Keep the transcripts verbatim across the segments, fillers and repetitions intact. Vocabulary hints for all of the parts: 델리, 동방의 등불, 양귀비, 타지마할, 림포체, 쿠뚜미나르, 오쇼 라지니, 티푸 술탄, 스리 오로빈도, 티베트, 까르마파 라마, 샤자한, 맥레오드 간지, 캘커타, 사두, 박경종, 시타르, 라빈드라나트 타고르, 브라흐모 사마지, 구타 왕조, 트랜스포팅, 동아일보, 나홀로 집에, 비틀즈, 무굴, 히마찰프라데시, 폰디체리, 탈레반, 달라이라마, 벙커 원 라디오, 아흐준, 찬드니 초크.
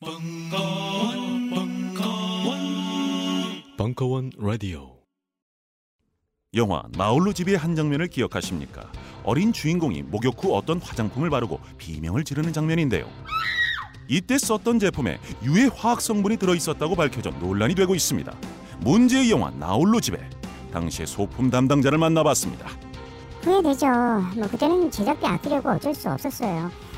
벙커 원, 벙커 원, 벙커 원 라디오. 영화 나홀로 집에 한 장면을 기억하십니까? 어린 주인공이 목욕 후 어떤 화장품을 바르고 비명을 지르는 장면인데요. 이때 썼던 제품에 유해 화학 성분이 들어있었다고 밝혀져 논란이 되고 있습니다. 문제의 영화 나홀로 집에, 당시의 소품 담당자를 만나봤습니다. 후회되죠. 뭐 그때는 제작비 아끼려고 어쩔 수 없었어요.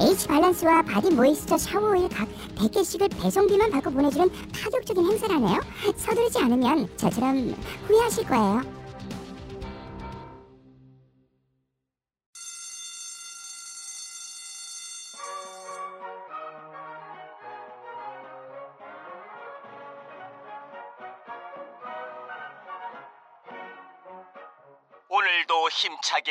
H발란스와 바디 모이스처 샤워오일 각 백 개씩을 배송비만 받고 보내주는 파격적인 행사라네요. 서두르지 않으면 저처럼 후회하실 거예요. 오늘도 힘차게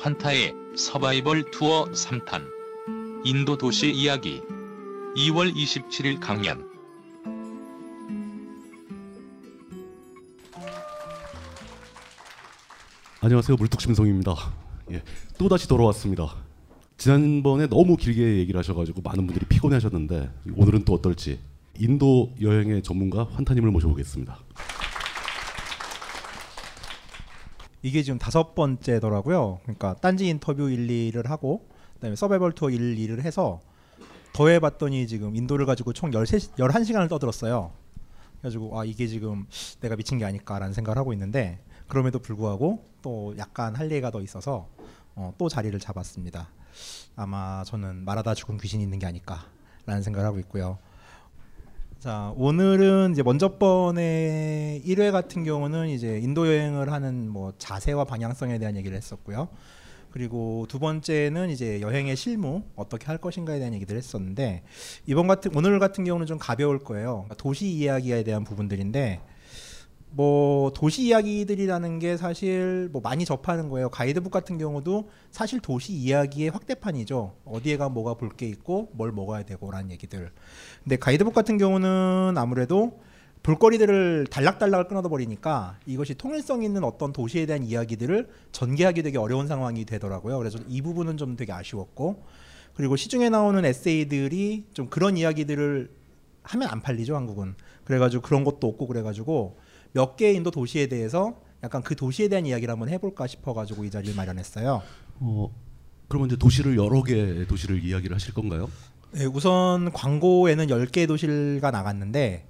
환타의 서바이벌 투어 삼 탄 인도 도시 이야기 이월 이십칠일 강연. 안녕하세요, 물뚝심송입니다. 예, 또다시 돌아왔습니다. 지난번에 너무 길게 얘기를 하셔가지고 많은 분들이 피곤해하셨는데 오늘은 또 어떨지 인도 여행의 전문가 환타님을 모셔보겠습니다. 이게 지금 다섯 번째더라고요. 그러니까 딴지 인터뷰 일, 이를 하고 그다음에 서바이벌 투어 일, 이를 해서 더해봤더니 지금 인도를 가지고 총 열세, 열한 시간을 떠들었어요. 그래가지고 아, 이게 지금 내가 미친 게 아닐까라는 생각을 하고 있는데 그럼에도 불구하고 또 약간 할 얘기가 더 있어서 어, 또 자리를 잡았습니다. 아마 저는 말하다 죽은 귀신이 있는 게 아닐까라는 생각을 하고 있고요. 자, 오늘은 이제 먼저 번의 일 회 같은 경우는 이제 인도 여행을 하는 뭐 자세와 방향성에 대한 얘기를 했었고요. 그리고 두 번째는 이제 여행의 실무, 어떻게 할 것인가에 대한 얘기를 했었는데 이번 같은 오늘 같은 경우는 좀 가벼울 거예요. 도시 이야기에 대한 부분들인데 뭐 도시 이야기들이라는 게 사실 뭐 많이 접하는 거예요. 가이드북 같은 경우도 사실 도시 이야기의 확대판이죠. 어디에 가면 뭐가 볼 게 있고 뭘 먹어야 되고 라는 얘기들. 근데 가이드북 같은 경우는 아무래도 볼거리들을 달락달락 끊어버리니까 이것이 통일성 있는 어떤 도시에 대한 이야기들을 전개하기 되게 어려운 상황이 되더라고요. 그래서 이 부분은 좀 되게 아쉬웠고, 그리고 시중에 나오는 에세이들이 좀 그런 이야기들을 하면 안 팔리죠, 한국은. 그래가지고 그런 것도 없고, 그래가지고 몇 개의 인도 도시에 대해서 약간 그 도시에 대한 이야기를 한번 해볼까 싶어가지고 이 자리를 마련했어요. 어, 그러면 이제 도시를 여러 개의 도시를 이야기를 하실 건가요? 네, 우선 광고에는 열 개의 도시가 나갔는데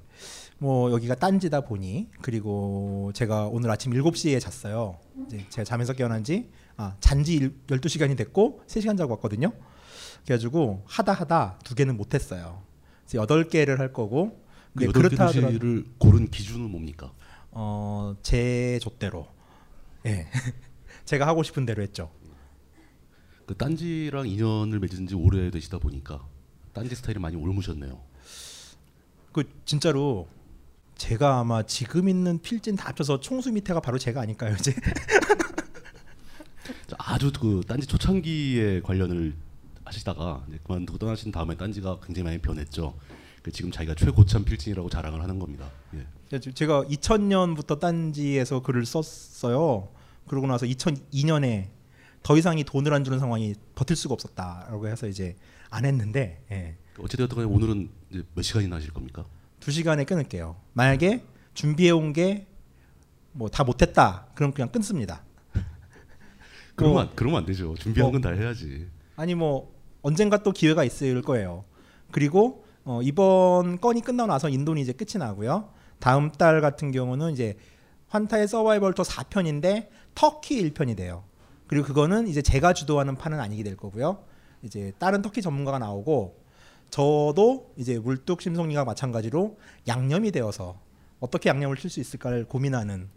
뭐 여기가 딴지다 보니, 그리고 제가 오늘 아침 일곱 시에 잤어요. 이제 제가 잠에서 깨어난 지 아, 잔지 열두 시간이 됐고 세 시간 자고 왔거든요. 그래가지고 하다 하다 두 개는 못했어요. 그래서 여덟 개를 할 거고. 그 여덟 개 그렇다 도시를 하더라도, 고른 기준은 뭡니까? 어, 제 좆대로. 예. 제가 하고 싶은 대로 했죠. 그 딴지랑 인연을 맺은 지 오래되시다 보니까 딴지 스타일이 많이 옮으셨네요. 그 진짜로 제가 아마 지금 있는 필진 다 합쳐서 총수 밑에가 바로 제가 아닐까요, 이제? 아주 그 딴지 초창기에 관련을 하시다가 이제 그만두고 떠나신 다음에 딴지가 굉장히 많이 변했죠. 그 지금 자기가 최고참 필진이라고 자랑을 하는 겁니다. 예. 제가 이천 년부터 딴지에서 글을 썼어요. 그러고 나서 이천이 년에 더 이상이 돈을 안 주는 상황이 버틸 수가 없었다라고 해서 이제 안 했는데. 예. 어찌되었든 오늘은 이제 몇 시간이나 하실 겁니까? 두 시간에 끊을게요. 만약에 준비해온 게 뭐 다 못했다, 그럼 그냥 끊습니다. 그러면 뭐, 안, 그러면 안 되죠. 준비한 뭐, 건 다 해야지. 아니 뭐 언젠가 또 기회가 있을 거예요. 그리고 어, 이번 건이 끝나고 나서 인도는 이제 끝이 나고요. 다음 달 같은 경우는 이제 환타의 서바이벌 투어 사 편인데 터키 일 편이 돼요. 그리고 그거는 이제 제가 주도하는 판은 아니게 될 거고요. 이제 다른 터키 전문가가 나오고. 저도 이제 물뚝 심송이가 마찬가지로 양념이 되어서 어떻게 양념을 칠 수 있을까를 고민하는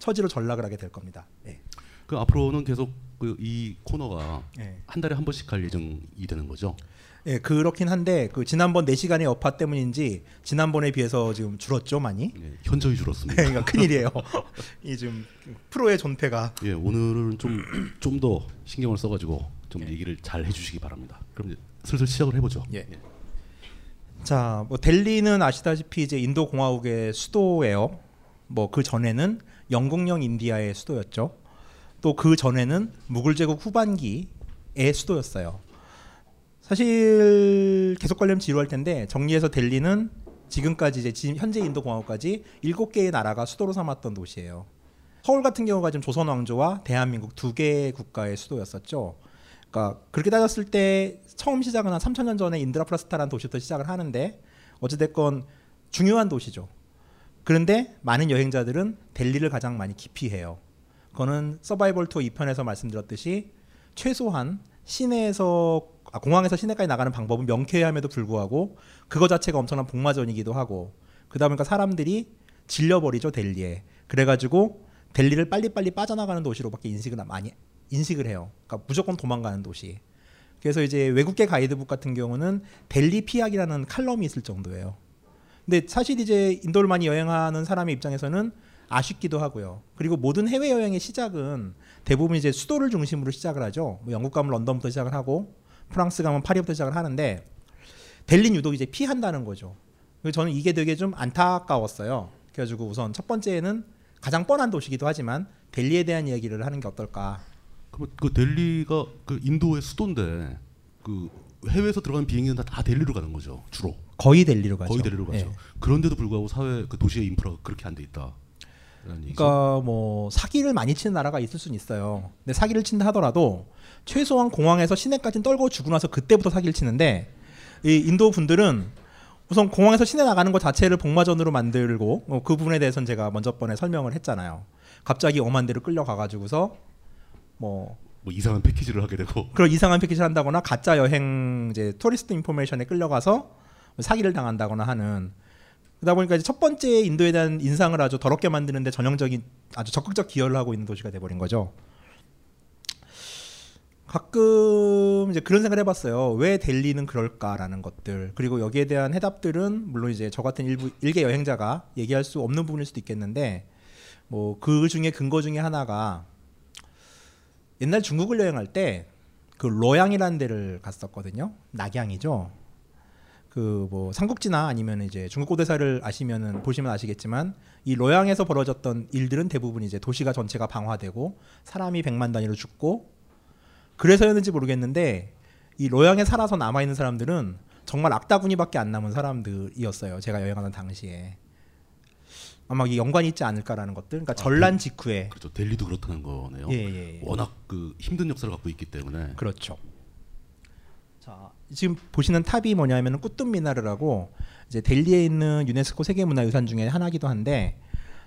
처지로 전락을 하게 될 겁니다. 네. 그 앞으로는 계속 그 이 코너가 네. 한 달에 한 번씩 갈 예정이 되는 거죠? 예, 네, 그렇긴 한데 그 지난번 네 시간의 여파 때문인지 지난번에 비해서 지금 줄었죠, 많이? 네, 현저히 줄었습니다. 네, 그러니까 큰일이에요. 이 지금 프로의 존폐가. 예, 네, 오늘은 좀 좀 더 신경을 써가지고 좀 네. 얘기를 잘 해주시기 바랍니다. 그럼 이제 슬슬 시작을 해보죠. 예. 네. 자, 뭐 델리는 아시다시피 이제 인도 공화국의 수도예요. 뭐 그 전에는 영국령 인디아의 수도였죠. 또 그 전에는 무굴 제국 후반기의 수도였어요. 사실 계속 걸리면 지루할 텐데 정리해서 델리는 지금까지 이제 지금 현재 인도 공화국까지 일곱 개의 나라가 수도로 삼았던 도시예요. 서울 같은 경우가 지금 조선 왕조와 대한민국 두 개의 국가의 수도였었죠. 그러니까 그렇게 따졌을 때 처음 시작은 한 삼천 년 전에 인드라프라스타라는 도시부터 시작을 하는데 어찌됐건 중요한 도시죠. 그런데 많은 여행자들은 델리를 가장 많이 기피해요. 그거는 서바이벌 투어 이 편에서 말씀드렸듯이 최소한 시내에서 아, 공항에서 시내까지 나가는 방법은 명쾌함에도 불구하고 그거 자체가 엄청난 복마전이기도 하고 그다 보니까 사람들이 질려버리죠, 델리에. 그래가지고 델리를 빨리빨리 빠져나가는 도시로밖에 인식을 많이 인식을 해요. 그러니까 무조건 도망가는 도시. 그래서 이제 외국계 가이드북 같은 경우는 델리 피학이라는 칼럼이 있을 정도예요. 근데 사실 이제 인도를 많이 여행하는 사람의 입장에서는 아쉽기도 하고요. 그리고 모든 해외 여행의 시작은 대부분 이제 수도를 중심으로 시작을 하죠. 뭐 영국 가면 런던부터 시작을 하고 프랑스 가면 파리부터 시작을 하는데 델리는 유독 이제 피한다는 거죠. 그래서 저는 이게 되게 좀 안타까웠어요. 그래가지고 우선 첫 번째는 가장 뻔한 도시이기도 하지만 델리에 대한 이야기를 하는 게 어떨까. 그럼 그 델리가 그 인도의 수도인데 그 해외에서 들어가는 비행기는 다, 다 델리로 가는 거죠, 주로. 거의 델리로 가죠. 거의 델리로 가죠. 네. 그런데도 불구하고 사회 그 도시의 인프라가 그렇게 안 돼 있다. 그러니까 뭐 사기를 많이 치는 나라가 있을 수는 있어요. 근데 사기를 친다 하더라도 최소한 공항에서 시내까지 떨고 주고 나서 그때부터 사기를 치는데 이 인도 분들은 우선 공항에서 시내 나가는 것 자체를 복마전으로 만들고 어, 그 부분에 대해서는 제가 먼저 번에 설명을 했잖아요. 갑자기 엄한 데로 끌려가가지고서 뭐, 뭐 이상한 패키지를 하게 되고 그런 이상한 패키지를 한다거나 가짜 여행 이제 토리스트 인포메이션에 끌려가서 사기를 당한다거나 하는 그러다 보니까 이제 첫 번째 인도에 대한 인상을 아주 더럽게 만드는데 전형적인 아주 적극적 기여를 하고 있는 도시가 돼버린 거죠. 가끔 이제 그런 생각을 해봤어요. 왜 델리는 그럴까라는 것들 그리고 여기에 대한 해답들은 물론 이제 저 같은 일부 일개 여행자가 얘기할 수 없는 부분일 수도 있겠는데 뭐 그 중에 근거 중에 하나가 옛날 중국을 여행할 때 그 로양이라는 데를 갔었거든요. 낙양이죠. 그 뭐 삼국지나 아니면 이제 중국 고대사를 아시면은 보시면 아시겠지만 이 로양에서 벌어졌던 일들은 대부분 이제 도시가 전체가 방화되고 사람이 백만 단위로 죽고 그래서였는지 모르겠는데 이 로양에 살아서 남아있는 사람들은 정말 악다구니밖에 안 남은 사람들이었어요. 제가 여행하는 당시에 아마 이 연관이 있지 않을까라는 것들. 그러니까 아, 전란 직후에 그렇죠. 델리도 그렇다는 거네요. 예, 예, 예. 워낙 그 힘든 역사를 갖고 있기 때문에 그렇죠. 자 지금 보시는 탑이 뭐냐면은 쿠뚜미나르라고 이제 델리에 있는 유네스코 세계문화유산 중에 하나이기도 한데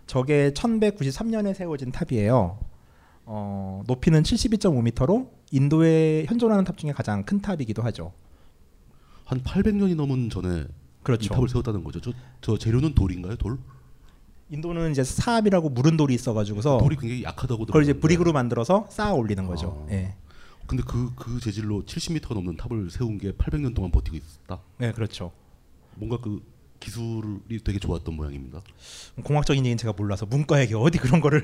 저게 천백구십삼 년에 세워진 탑이에요. 어, 높이는 칠십이 점 오 미터로 인도에 현존하는 탑 중에 가장 큰 탑이기도 하죠. 한 팔백 년이 넘은 전에 그렇죠. 이 탑을 세웠다는 거죠. 저, 저 재료는 돌인가요? 돌? 인도는 이제 사압이라고 무른 돌이 있어가지고서 돌이 굉장히 약하다고 그걸 이제 브릭으로 만들어서 쌓아 올리는 아. 거죠. 예. 근데 그, 그 재질로 칠십 미터 넘는 탑을 세운 게 팔백 년 동안 버티고 있었다. 네, 그렇죠. 뭔가 그 기술이 되게 좋았던 모양입니다. 공학적인 얘기는 제가 몰라서 문과에 어디 그런 거를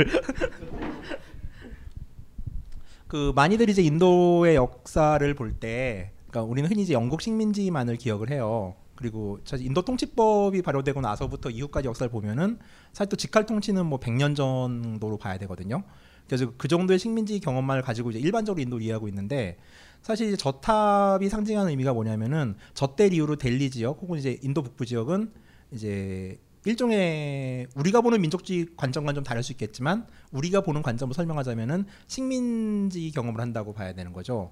그 많이들 이제 인도의 역사를 볼 때, 그러니까 우리는 흔히 이제 영국 식민지만을 기억을 해요. 그리고 사실 인도 통치법이 발효되고 나서부터 이후까지 역사를 보면은 사실 또 직할 통치는 뭐 백 년 정도로 봐야 되거든요. 그래서 그 정도의 식민지 경험만을 가지고 이제 일반적으로 인도를 이해하고 있는데 사실 이제 저 탑이 상징하는 의미가 뭐냐면은 저때 이후로 델리 지역 혹은 이제 인도 북부 지역은 이제 일종의 우리가 보는 민족주의 관점과는 좀 다를 수 있겠지만 우리가 보는 관점으로 설명하자면은 식민지 경험을 한다고 봐야 되는 거죠.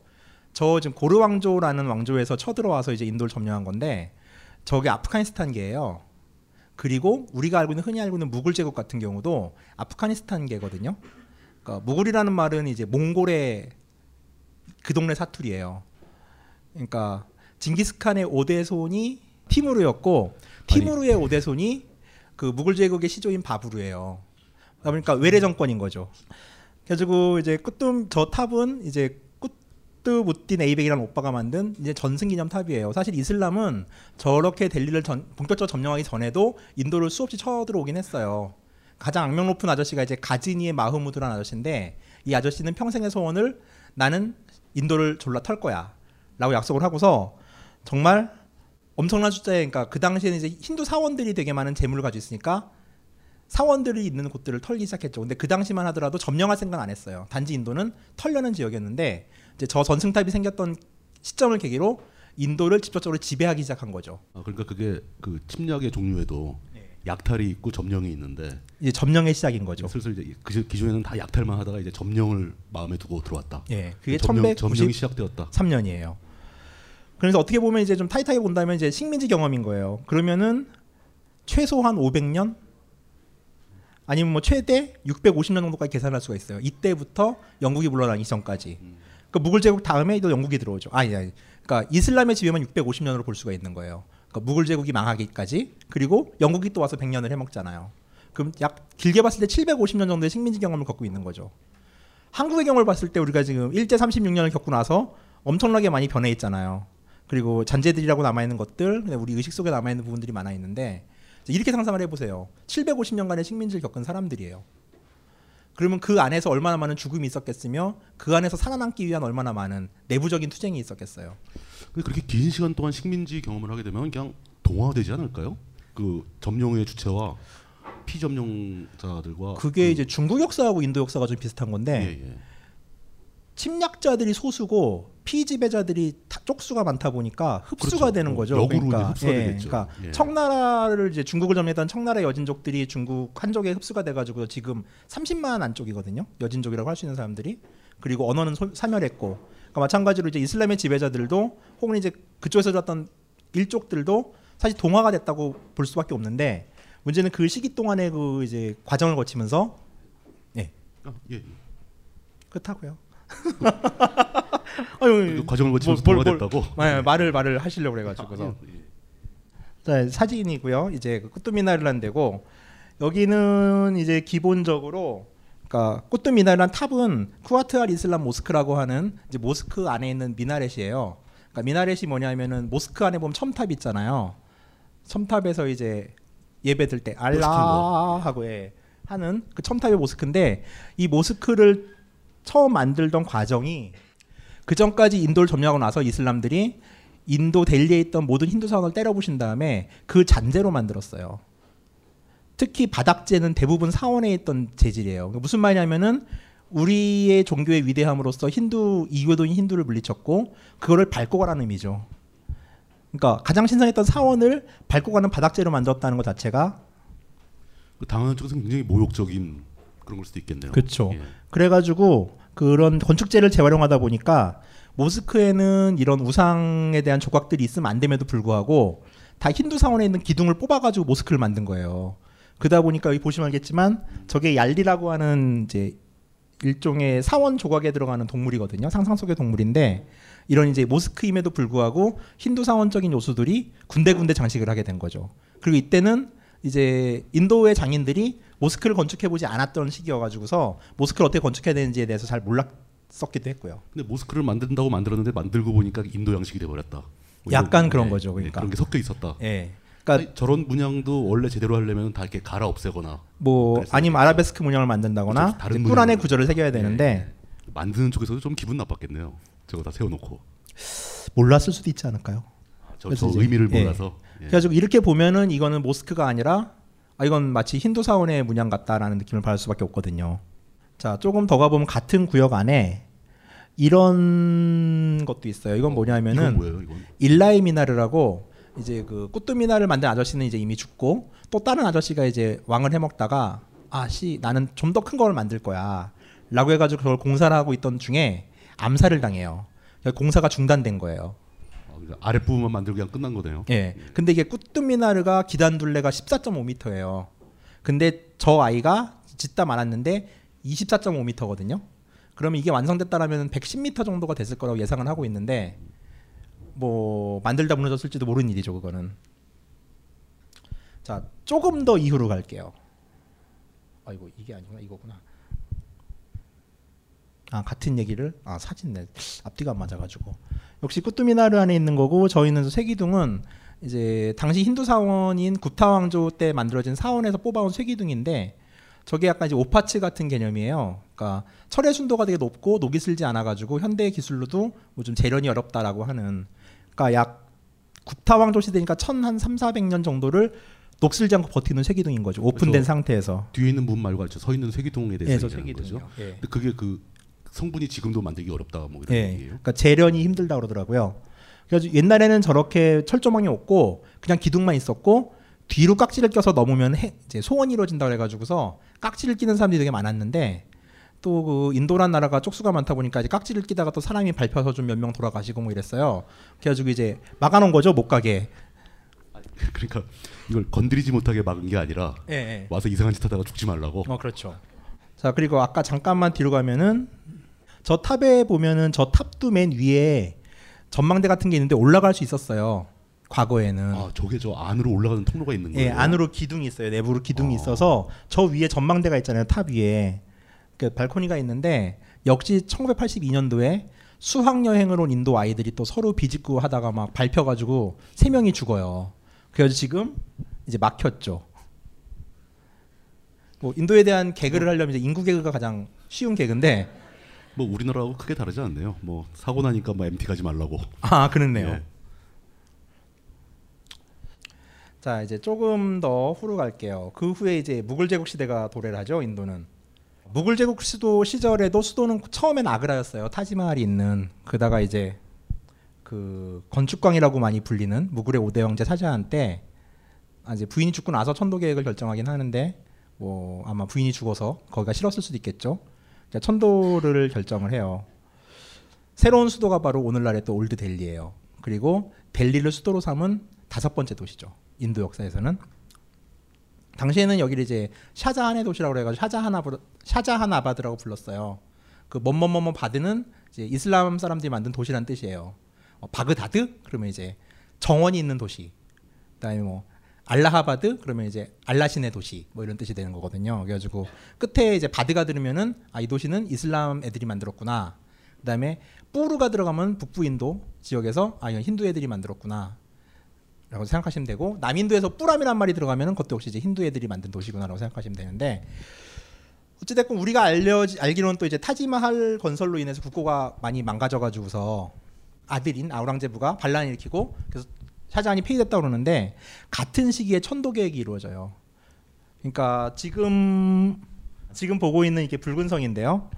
저 지금 고르 왕조라는 왕조에서 쳐들어와서 이제 인도를 점령한 건데. 저게 아프가니스탄계예요. 그리고 우리가 알고 있는 흔히 알고 있는 무굴 제국 같은 경우도 아프가니스탄계거든요. 그러니까 무굴이라는 말은 이제 몽골의 그 동네 사투리예요. 그러니까 징기스칸의 오대손이 티무르였고 티무르의 아니. 오대손이 그 무굴 제국의 시조인 바부르예요. 그러니까 외래 정권인 거죠. 그래가지고 이제 꾸뚜 저 탑은 이제 쿠뚜무딘 에이벡이라는 오빠가 만든 이제 전승기념 탑이에요. 사실 이슬람은 저렇게 델리를 전, 본격적으로 점령하기 전에도 인도를 수없이 쳐들어오긴 했어요. 가장 악명 높은 아저씨가 이제 가지니의 마흐무드라는 아저씨인데 이 아저씨는 평생의 소원을 나는 인도를 졸라 털 거야 라고 약속을 하고서 정말 엄청난 숫자의 그러니까 그 당시에는 이제 힌두 사원들이 되게 많은 재물을 가지고 있으니까 사원들이 있는 곳들을 털기 시작했죠. 근데 그 당시만 하더라도 점령할 생각은 안 했어요. 단지 인도는 털려는 지역이었는데 이제 저 전승탑이 생겼던 시점을 계기로 인도를 직접적으로 지배하기 시작한 거죠. 아 그러니까 그게 그 침략의 종류에도 네. 약탈이 있고 점령이 있는데 이제 점령의 시작인 거죠. 슬슬 이제 그 기존에는 다 약탈만 하다가 이제 점령을 마음에 두고 들어왔다. 예, 네. 그게 점령, 점령이 시작되었다. 삼 년이에요. 그래서 어떻게 보면 이제 좀 타이트하게 본다면 이제 식민지 경험인 거예요. 그러면은 최소한 오백 년? 아니면 뭐 최대 육백오십 년 정도까지 계산할 수가 있어요. 이때부터 영국이 물러나기 전까지. 음. 그 무굴 제국 다음에 또 영국이 들어오죠. 아니, 아니. 그러니까 이슬람의 지배만 육백오십 년으로 볼 수가 있는 거예요. 그러니까 무굴 제국이 망하기까지. 그리고 영국이 또 와서 백 년을 해먹잖아요. 그럼 약 길게 봤을 때 칠백오십 년 정도의 식민지 경험을 겪고 있는 거죠. 한국의 경험을 봤을 때 우리가 지금 일제 삼십육 년을 겪고 나서 엄청나게 많이 변해 있잖아요. 그리고 잔재들이라고 남아있는 것들, 우리 의식 속에 남아있는 부분들이 많아 있는데 이렇게 상상을 해보세요. 칠백오십 년간의 식민지를 겪은 사람들이에요. 그러면 그 안에서 얼마나 많은 죽음이 있었겠으며 그 안에서 살아남기 위한 얼마나 많은 내부적인 투쟁이 있었겠어요. 근데 그렇게 긴 시간 동안 식민지 경험을 하게 되면 그냥 동화되지 않을까요? 그 점령의 주체와 피점령자들과 그게 그 이제 중국 역사하고 인도 역사가 좀 비슷한 건데 예, 예. 침략자들이 소수고 피지배자들이 타, 쪽수가 많다 보니까 흡수가 그렇죠. 되는 거죠. 역으로 그러니까, 흡수가 예, 되겠죠. 그러니까 예. 청나라를 이제 중국을 점령했던 청나라 여진족들이 중국 한족에 흡수가 돼가지고 지금 삼십만 안쪽이거든요. 여진족이라고 할 수 있는 사람들이. 그리고 언어는 소, 사멸했고 그러니까 마찬가지로 이제 이슬람의 지배자들도 혹은 이제 그쪽에서 들었던 일족들도 사실 동화가 됐다고 볼 수밖에 없는데 문제는 그 시기 동안의 그 이제 과정을 거치면서 예, 아, 예, 예. 그렇다고요. 아유, 과정을 거치면서 뭘, 뭘, 됐다고? 네, 말을 말을 하시려고 그래가지고서. 자, 사진이고요. 이제 쿠뚜미나르란 데고 여기는 이제 기본적으로 그러니까 쿠뚜미나르란 탑은 쿠와트 알 이슬람 모스크라고 하는 이제 모스크 안에 있는 미나렛이에요. 그러니까 미나렛이 뭐냐면은 모스크 안에 보면 첨탑 있잖아요. 첨탑에서 이제 예배 들 때 알라 하고 예. 하는 그 첨탑의 모스크인데, 이 모스크를 처음 만들던 과정이 그 전까지 인도를 점령하고 나서 이슬람들이 인도 델리에 있던 모든 힌두 사원을 때려부신 다음에 그 잔재로 만들었어요. 특히 바닥재는 대부분 사원에 있던 재질이에요. 무슨 말이냐면은 우리의 종교의 위대함으로써 힌두 이교도인 힌두를 물리쳤고 그거를 밟고 가라는 의미죠. 그러니까 가장 신성했던 사원을 밟고 가는 바닥재로 만들었다는 것 자체가 그 당하는 쪽에서 굉장히 모욕적인 그런 걸 수도 있겠네요. 그렇죠. 예. 그래가지고 그런 건축재를 재활용하다 보니까 모스크에는 이런 우상에 대한 조각들이 있으면 안 됨에도 불구하고 다 힌두 사원에 있는 기둥을 뽑아가지고 모스크를 만든 거예요. 그러다 보니까 여기 보시면 알겠지만 저게 얄리라고 하는 이제 일종의 사원 조각에 들어가는 동물이거든요. 상상 속의 동물인데 이런 이제 모스크임에도 불구하고 힌두 사원적인 요소들이 군데군데 장식을 하게 된 거죠. 그리고 이때는 이제 인도의 장인들이 모스크를 건축해보지 않았던 시기여가지고서 모스크를 어떻게 건축해야 되는지에 대해서 잘 몰랐었기도 했고요. 근데 모스크를 만든다고 만들었는데 만들고 보니까 인도 양식이 돼버렸다. 뭐 약간 이런, 그런 네, 거죠. 그러니까 네, 그런 게 섞여 있었다. 네. 그러니까 아니, 저런 문양도 원래 제대로 하려면 다 이렇게 갈아 없애거나 뭐 아니면 아라베스크 문양을 만든다거나 다른 꾸란의 구절을 새겨야 되는데 네. 만드는 쪽에서도 좀 기분 나빴겠네요. 저거 다 세워놓고 몰랐을 수도 있지 않을까요? 저, 저 의미를 몰라서. 예. 예. 그래가지고 이렇게 보면은 이거는 모스크가 아니라 아 이건 마치 힌두 사원의 문양 같다라는 느낌을 받을 수밖에 없거든요. 자 조금 더 가보면 같은 구역 안에 이런 것도 있어요. 이건 뭐냐면은 어, 이건 뭐예요, 이건? 일라이 미나르라고 이제 그 쿠뚜미나르를 만든 아저씨는 이제 이미 죽고 또 다른 아저씨가 이제 왕을 해먹다가 아씨 나는 좀 더 큰 걸 만들 거야 라고 해가지고 그걸 공사를 하고 있던 중에 암살을 당해요. 공사가 중단된 거예요. 아랫부분만 만들고 그냥 끝난 거네요. 예. 근데 이게 쿠뚜미나르가 기단 둘레가 십사 점 오 미터예요. 근데 저 아이가 짓다 말았는데 이십사 점 오 미터거든요. 그러면 이게 완성됐다라면 백십 미터 정도가 됐을 거라고 예상을 하고 있는데 뭐 만들다 무너졌을지도 모르는 일이죠, 그거는. 자, 조금 더 이후로 갈게요. 아이고, 이게 아니구나. 이거구나. 아 같은 얘기를 아 사진네 앞뒤가 안 맞아가지고 역시 쿠뚜미나르 안에 있는 거고 저희는 쇠기둥은 이제 당시 힌두 사원인 구타 왕조 때 만들어진 사원에서 뽑아온 쇠기둥인데 저게 약간 이제 오파츠 같은 개념이에요. 그러니까 철의 순도가 되게 높고 녹이 슬지 않아가지고 현대 기술로도 뭐 좀 재련이 어렵다라고 하는. 그러니까 약 구타 왕조 시대니까 천 한 삼사백 년 정도를 녹슬지 않고 버티는 쇠기둥인 거죠. 오픈된 상태에서 뒤에 있는 문 말고 서 있는 쇠기둥에 대해서 네, 얘기하는 거죠. 예. 근데 그게 그 성분이 지금도 만들기 어렵다 뭐 이런 예, 얘기예요. 그러니까 재련이 힘들다 그러더라고요. 그래서 옛날에는 저렇게 철조망이 없고 그냥 기둥만 있었고 뒤로 깍지를 껴서 넘으면 해, 이제 소원이 이루어진다 그래가지고서 깍지를 끼는 사람들이 되게 많았는데 또 그 인도란 나라가 쪽수가 많다 보니까 이제 깍지를 끼다가 또 사람이 밟혀서 좀 몇 명 돌아가시고 뭐 이랬어요. 그래가지고 이제 막아놓은 거죠 못 가게. 그러니까 이걸 건드리지 못하게 막은 게 아니라 예, 예. 와서 이상한 짓 하다가 죽지 말라고. 어 그렇죠. 자 그리고 아까 잠깐만 뒤로 가면은 저 탑에 보면은 저 탑도 맨 위에 전망대 같은 게 있는데 올라갈 수 있었어요. 과거에는. 아 저게 저 안으로 올라가는 통로가 있는 거예요? 예, 안으로 기둥이 있어요. 내부로 기둥이 아. 있어서 저 위에 전망대가 있잖아요. 탑 위에. 그 발코니가 있는데 역시 천구백팔십이 년도에 수학여행을 온 인도 아이들이 또 서로 비집고 하다가 막 밟혀가지고 세 명이 죽어요. 그래서 지금 이제 막혔죠. 뭐 인도에 대한 개그를 하려면 이제 인구 개그가 가장 쉬운 개그인데 뭐 우리나라하고 크게 다르지 않네요. 뭐 사고 나니까 뭐 엠티 가지 말라고. 아 그렇네요. 예. 자 이제 조금 더 후로 갈게요. 그 후에 이제 무굴 제국 시대가 도래를 하죠. 인도는 무굴 제국 시도 시절에도 수도는 처음엔 아그라였어요. 타지마할이 있는. 그다가 이제 그 건축광이라고 많이 불리는 무굴의 오 대 황제 사자한 때 아 이제 부인이 죽고 나서 천도 계획을 결정하긴 하는데 뭐 아마 부인이 죽어서 거기가 싫었을 수도 있겠죠. 그러니까 천도를 결정을 해요. 새로운 수도가 바로 오늘날의 또 올드 델리예요. 그리고 델리를 수도로 삼은 다섯 번째 도시죠. 인도 역사에서는. 당시에는 여기를 이제 샤자한의 도시라고 해가지고 샤자하나바드라고 불렀어요. 그 뭐뭐뭐뭐 바드는 이제 이슬람 사람들이 만든 도시란 뜻이에요. 어, 바그다드 그러면 이제 정원이 있는 도시. 그다음에 뭐 알라하바드 그러면 이제 알라신의 도시 뭐 이런 뜻이 되는 거거든요. 그래가지고 끝에 이제 바드가 들으면은 아 이 도시는 이슬람 애들이 만들었구나. 그다음에 뿌르가 들어가면 북부 인도 지역에서 아 이건 힌두 애들이 만들었구나. 라고 생각하시면 되고, 남인도에서 뿌람이란 말이 들어가면 그것도 역시 이제 힌두 애들이 만든 도시구나라고 생각하시면 되는데, 어찌됐건 우리가 알려 알기로는 또 이제 타지마할 건설로 인해서 국고가 많이 망가져가지고서 아들인 아우랑제부가 반란을 일으키고 그래서 샤잔이 폐위됐다고 그러는데, 같은 시기에 천도 계획이 이루어져요. 그러니까 지금 지금 보고 있는 이게 붉은 성인데요.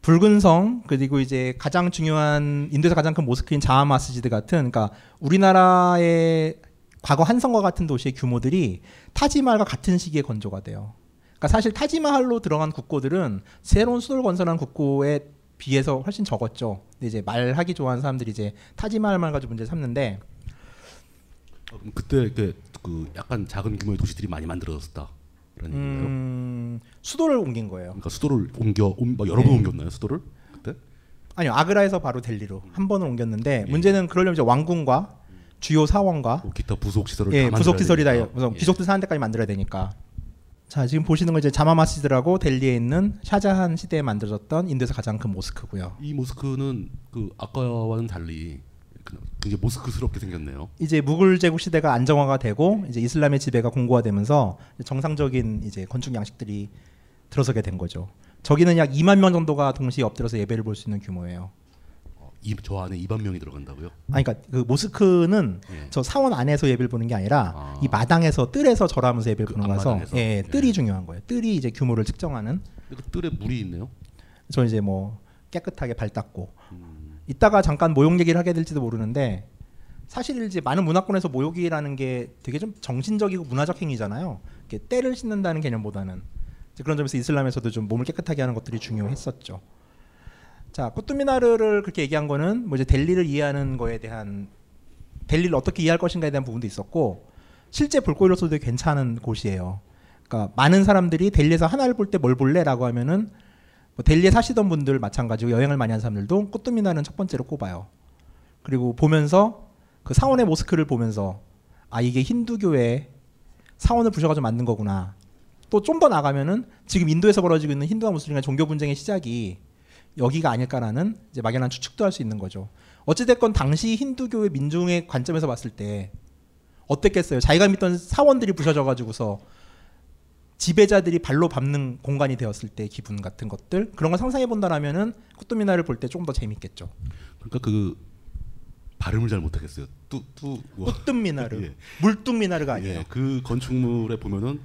붉은 성, 그리고 이제 가장 중요한 인도에서 가장 큰 모스크인 자마 마스지드 같은, 그러니까 우리나라의 과거 한성과 같은 도시의 규모들이 타지마할과 같은 시기에 건조가 돼요. 그러니까 사실 타지마할로 들어간 국고들은 새로운 수도를 건설한 국고에 비해서 훨씬 적었죠. 근데 이제 말하기 좋아하는 사람들이 이제 타지마할만 가지고 문제 삼는데, 그때 그, 그 약간 작은 규모의 도시들이 많이 만들어졌다. 음, 수도를 옮긴 거예요. 그러니까 수도를 옮겨 옴, 여러 네. 번 옮겼나요? 수도를 그때? 아니요, 아그라에서 바로 델리로 음. 한 번을 옮겼는데 예. 문제는 그러려면 이제 왕궁과 음. 주요 사원과 뭐 기타 부속 시설을 예, 다 만들어야 부속 시설이다. 무슨 예. 귀족들 사는 데까지 만들어야 되니까. 자, 지금 보시는 건 이제 자마 마스지드라고 델리에 있는 샤자한 시대에 만들어졌던 인도에서 가장 큰 모스크고요. 이 모스크는 그 아까와는 달리 굉장히 모스크스럽게 생겼네요. 이제 무굴 제국 시대가 안정화가 되고 이제 이슬람의 지배가 공고화되면서 정상적인 이제 건축 양식들이 들어서게 된 거죠. 저기는 약 이만 명 정도가 동시에 엎드려서 예배를 볼 수 있는 규모예요. 어, 이, 저 안에 이만 명이 들어간다고요? 아니, 그러니까 그 모스크는 예. 저 사원 안에서 예배를 보는 게 아니라 아. 이 마당에서 뜰에서 절하면서 예배를 그 보는 거라서 예, 뜰이 예. 중요한 거예요. 뜰이 이제 규모를 측정하는. 그 뜰에 물이 있네요? 저 이제 뭐 깨끗하게 발 닦고. 음. 이따가 잠깐 모욕 얘기를 하게 될지도 모르는데, 사실 이제 많은 문화권에서 모욕이라는 게 되게 좀 정신적이고 문화적 행위잖아요. 이렇게 때를 씻는다는 개념보다는. 이제 그런 점에서 이슬람에서도 좀 몸을 깨끗하게 하는 것들이 중요했었죠. 자, 쿠뚜미나르를 그렇게 얘기한 거는 뭐 이제 델리를 이해하는 거에 대한, 델리를 어떻게 이해할 것인가에 대한 부분도 있었고, 실제 볼거리로서도 되게 괜찮은 곳이에요. 그러니까 많은 사람들이 델리에서 하나를 볼 때 뭘 볼래라고 하면은, 델리에 사시던 분들 마찬가지고 여행을 많이 한 사람들도 꾸뚜미나르는 첫 번째로 꼽아요. 그리고 보면서 그 사원의 모스크를 보면서 아, 이게 힌두교의 사원을 부셔가지고 만든 거구나. 또 좀 더 나가면은 지금 인도에서 벌어지고 있는 힌두와 무슬림의 종교 분쟁의 시작이 여기가 아닐까라는 이제 막연한 추측도 할 수 있는 거죠. 어찌됐건 당시 힌두교의 민중의 관점에서 봤을 때 어땠겠어요? 자기가 믿던 사원들이 부셔져가지고서 지배자들이 발로 밟는 공간이 되었을 때 기분 같은 것들, 그런 걸 상상해 본다라면은 쿠뚜미나르를 볼 때 조금 더 재밌겠죠. 그러니까 그 발음을 잘 못하겠어요. 뚜뚜 쿠뚜미나르, 예. 물뚱미나르가 아니에요. 예. 그 건축물에 보면은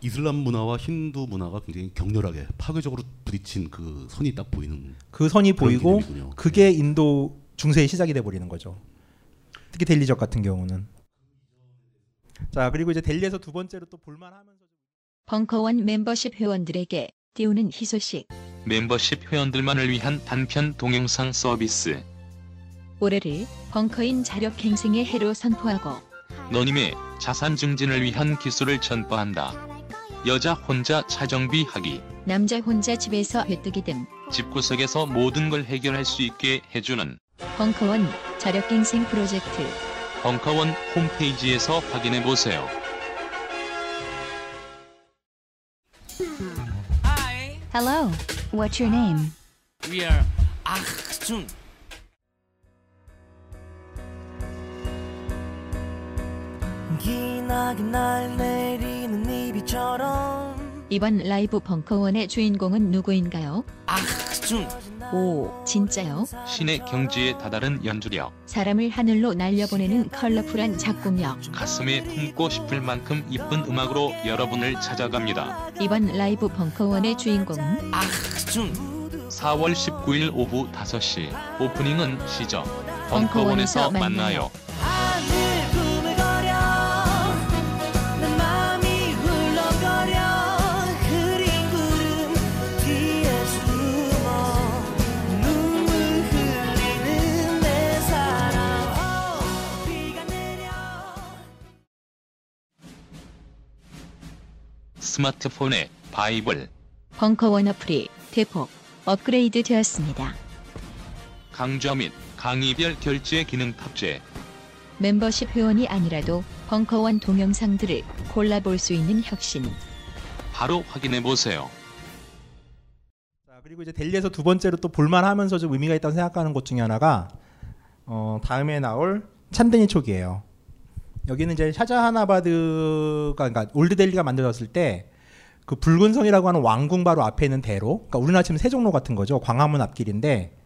이슬람 문화와 힌두 문화가 굉장히 격렬하게 파괴적으로 부딪힌 그 선이 딱 보이는. 그 선이 보이고 개념이군요. 그게 인도 중세의 시작이 돼 버리는 거죠. 특히 델리 지역 같은 경우는. 자, 그리고 이제 델리에서 두 번째로 또 볼만하면서 벙커원 멤버십 회원들에게 띄우는 희소식. 멤버십 회원들만을 위한 단편 동영상 서비스. 올해를 벙커인 자력갱생의 해로 선포하고 너님의 자산 증진을 위한 기술을 전파한다. 여자 혼자 차정비하기, 남자 혼자 집에서 회뜨기 등 집구석에서 모든 걸 해결할 수 있게 해주는 벙커원 자력갱생 프로젝트. 벙커원 홈페이지에서 확인해 보세요. Hi. Hello. What's your name? We are 아흐준. 기나게 날 내리는 이비처럼. 이번 라이브 벙커원의 주인공은 누구인가요? 아흐준. 오, 진짜요? 신의 경지에 다다른 연주력, 사람을 하늘로 날려보내는 컬러풀한 작곡력, 가슴에 품고 싶을 만큼 이쁜 음악으로 여러분을 찾아갑니다. 이번 라이브 벙커원의 주인공은 아흐준. 사월 십구일 오후 다섯시 오프닝은 시저. 벙커원에서, 벙커원에서 만나요, 만나요. 스마트폰에 바이블 벙커원 어플이 대폭 업그레이드 되었습니다. 강좌 및 강의별 결제 기능 탑재. 멤버십 회원이 아니라도 벙커원 동영상들을 골라볼 수 있는 혁신. 바로 확인해보세요. 자, 그리고 이제 델리에서 두 번째로 또 볼만하면서 좀 의미가 있다고 생각하는 곳 중에 하나가 어, 다음에 나올 찬드니 초크예요. 여기는 이제 샤자하나바드가 그러니까 올드델리가 만들어졌을 때 그 붉은 성이라고 하는 왕궁 바로 앞에 있는 대로, 그러니까 우리나라 지금 세종로 같은 거죠. 광화문 앞길인데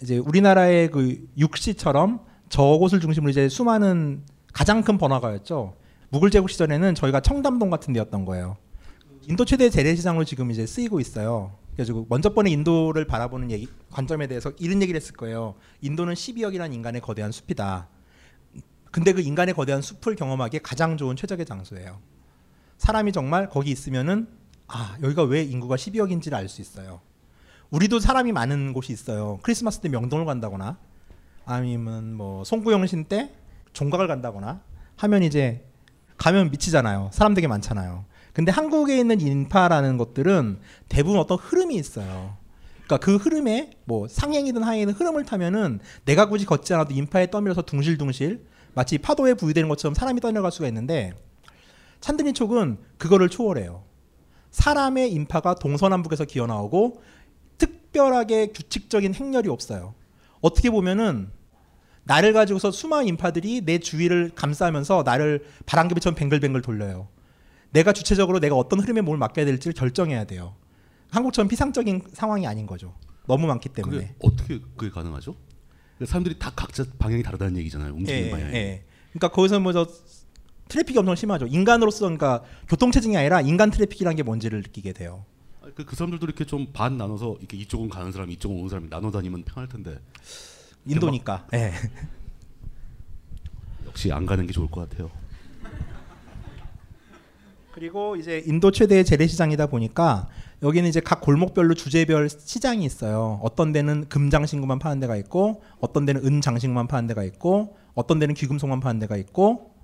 이제 우리나라의 그 육시처럼 저곳을 중심으로 이제 수많은 가장 큰 번화가였죠. 무굴 제국 시절에는 저희가 청담동 같은 데였던 거예요. 인도 최대의 재래시장으로 지금 이제 쓰이고 있어요. 그래서 먼저 번에 인도를 바라보는 얘기, 관점에 대해서 이런 얘기를 했을 거예요. 인도는 십이억이라는 인간의 거대한 숲이다. 근데 그 인간의 거대한 숲을 경험하기에 가장 좋은 최적의 장소예요. 사람이 정말 거기 있으면은 아, 여기가 왜 인구가 십이억인지를 알 수 있어요. 우리도 사람이 많은 곳이 있어요. 크리스마스 때 명동을 간다거나 아니면 뭐 송구영신 때 종각을 간다거나 하면 이제 가면 미치잖아요. 사람 되게 많잖아요. 근데 한국에 있는 인파라는 것들은 대부분 어떤 흐름이 있어요. 그러니까 그 흐름에 뭐 상행이든 하행이든 흐름을 타면은 내가 굳이 걷지 않아도 인파에 떠밀려서 둥실둥실 마치 파도에 부유되는 것처럼 사람이 떠내려갈 수가 있는데 찬드니 촉은 그거를 초월해요. 사람의 인파가 동서남북에서 기어나오고 특별하게 규칙적인 행렬이 없어요. 어떻게 보면은 나를 가지고서 수많은 인파들이 내 주위를 감싸면서 나를 바람개비처럼 뱅글뱅글 돌려요. 내가 주체적으로 내가 어떤 흐름에 몸을 맡겨야 될지를 결정해야 돼요. 한국처럼 피상적인 상황이 아닌 거죠. 너무 많기 때문에. 그게 어떻게 그게 가능하죠? 사람들이 다 각자 방향이 다르다는 얘기잖아요. 움직이는 예, 방향이. 예. 그러니까 거기서 뭐 저 트래픽이 엄청 심하죠. 인간으로서 그러니까 교통체증이 아니라 인간 트래픽이라는 게 뭔지를 느끼게 돼요. 그, 그 사람들도 이렇게 좀 반 나눠서 이렇게 이쪽은 가는 사람, 이쪽은 오는 사람이 나눠 다니면 편할 텐데. 인도니까. 예. 역시 안 가는 게 좋을 것 같아요. 그리고 이제 인도 최대의 재래시장이다 보니까 여기는 이제 각 골목별로 주제별 시장이 있어요. 어떤 데는 금장신구만 파는 데가 있고, 어떤 데는 은장신구만 파는 데가 있고, 어떤 데는 귀금속만 파는 데가 있고,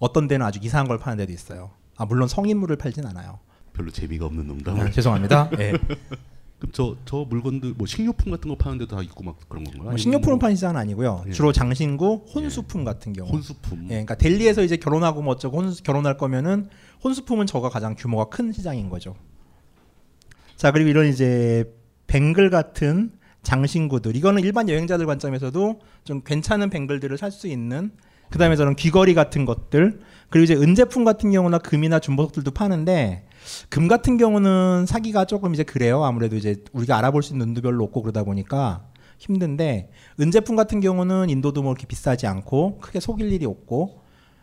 어떤 데는 아주 이상한 걸 파는 데도 있어요. 아 물론 성인물을 팔진 않아요. 별로 재미가 없는 농담을. 아, 죄송합니다. 네. 그럼 저, 저 물건들 뭐 식료품 같은 거 파는 데도 다 있고 막 그런 건가요? 뭐 식료품은 파는 시장은 아니고요. 예. 주로 장신구, 혼수품 예. 같은 경우. 혼수품. 예, 그러니까 델리에서 이제 결혼하고 뭐 어쩌고 혼수, 결혼할 거면은 혼수품은 저가 가장 규모가 큰 시장인 거죠. 자 그리고 이런 이제 뱅글 같은 장신구들, 이거는 일반 여행자들 관점에서도 좀 괜찮은 뱅글들을 살 수 있는. 그 다음에 저런 귀걸이 같은 것들, 그리고 이제 은제품 같은 경우나 금이나 준보석들도 파는데 금 같은 경우는 사기가 조금 이제 그래요. 아무래도 이제 우리가 알아볼 수 있는 눈도 별로 없고 그러다 보니까 힘든데 은제품 같은 경우는 인도도 뭐 이렇게 비싸지 않고 크게 속일 일이 없고,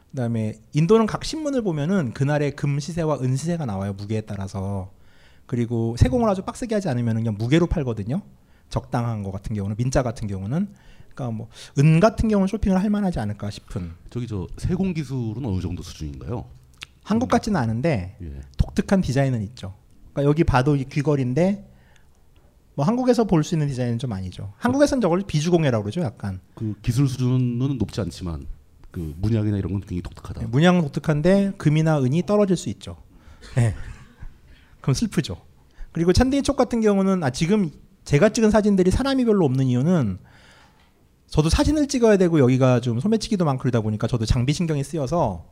그다음에 인도는 각 신문을 보면은 그날의 금 시세와 은 시세가 나와요. 무게에 따라서. 그리고 세공을 아주 빡세게 하지 않으면 그냥 무게로 팔거든요. 적당한 거 같은 경우는 민자 같은 경우는. 그러니까 뭐 은 같은 경우는 쇼핑을 할 만하지 않을까 싶은. 저기 저 세공 기술은 어느 정도 수준인가요? 한국 같지는 않은데 예. 독특한 디자인은 있죠. 그러니까 여기 봐도 귀걸인데 뭐 한국에서 볼 수 있는 디자인은 좀 아니죠. 한국에서는 저걸 비주공예라고 그러죠, 약간. 그 기술 수준은 높지 않지만 그 문양이나 이런 건 굉장히 독특하다. 네, 문양은 독특한데 금이나 은이 떨어질 수 있죠. 네. 그럼 슬프죠. 그리고 찬드니 촉 같은 경우는 아 지금 제가 찍은 사진들이 사람이 별로 없는 이유는 저도 사진을 찍어야 되고 여기가 좀 소매치기도 많고 그러다 보니까 저도 장비 신경이 쓰여서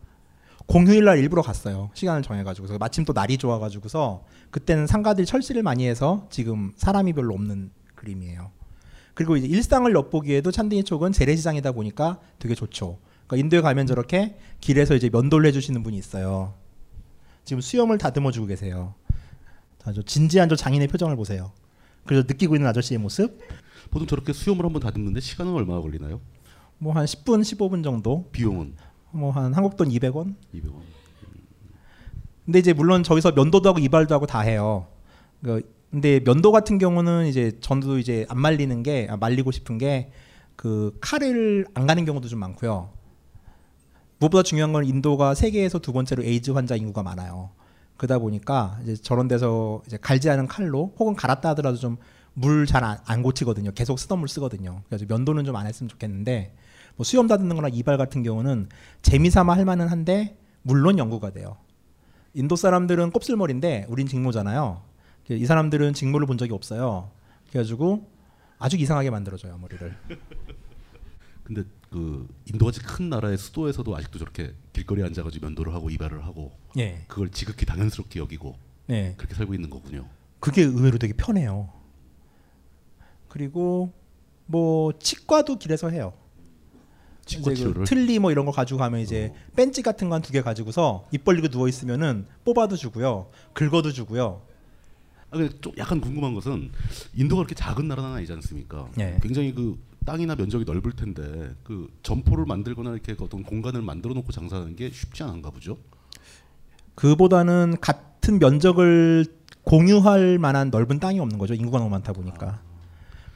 공휴일날 일부러 갔어요. 시간을 정해가지고서 마침 또 날이 좋아가지고서 그때는 상가들이 철시를 많이 해서 지금 사람이 별로 없는 그림이에요. 그리고 이제 일상을 엿보기에도 찬드니 촉은 재래시장이다 보니까 되게 좋죠. 그러니까 인도에 가면 저렇게 길에서 이제 면도를 해주시는 분이 있어요. 지금 수염을 다듬어주고 계세요. 자, 저 진지한 저 장인의 표정을 보세요. 그래서 느끼고 있는 아저씨의 모습. 보통 저렇게 수염을 한번 다듬는데 시간은 얼마나 걸리나요? 뭐 한 십 분, 십오 분 정도. 비용은? 뭐 한 한국 돈 이백 원? 이백 원. 근데 이제 물론 저기서 면도도 하고 이발도 하고 다 해요. 근데 면도 같은 경우는 이제 전도 이제 안 말리는 게 아, 말리고 싶은 게 그 칼을 안 가는 경우도 좀 많고요. 무엇보다 중요한 건 인도가 세계에서 두 번째로 에이즈 환자 인구가 많아요. 그러다 보니까 이제 저런 데서 이제 갈지 않은 칼로 혹은 갈았다 하더라도 좀 물 잘 안 고치거든요. 계속 쓰던 물 쓰거든요. 그래서 면도는 좀 안 했으면 좋겠는데 뭐 수염 다듬는 거나 이발 같은 경우는 재미삼아 할 만은 한데 물론 연구가 돼요. 인도 사람들은 곱슬머리인데 우린 직모잖아요. 이 사람들은 직모를 본 적이 없어요. 그래가지고 아주 이상하게 만들어줘요 머리를. 근데 그 인도같이 큰 나라의 수도에서도 아직도 저렇게 길거리에 앉아가지고 면도를 하고 이발을 하고 예. 그걸 지극히 당연스럽게 여기고 예. 그렇게 살고 있는 거군요. 그게 의외로 되게 편해요. 그리고 뭐 치과도 길에서 해요. 그 틀리 뭐 이런 거 가지고 가면 이제 어. 벤치 같은 거 한 두 개 가지고서 입 벌리고 누워 있으면은 뽑아도 주고요, 긁어도 주고요. 아, 근데 좀 약간 궁금한 것은 인도가 그렇게 작은 나라는 아니지 않습니까? 네. 굉장히 그 땅이나 면적이 넓을 텐데 그 점포를 만들거나 이렇게 어떤 공간을 만들어 놓고 장사하는 게 쉽지 않은가 보죠? 그보다는 같은 면적을 공유할 만한 넓은 땅이 없는 거죠. 인구가 너무 많다 보니까. 아.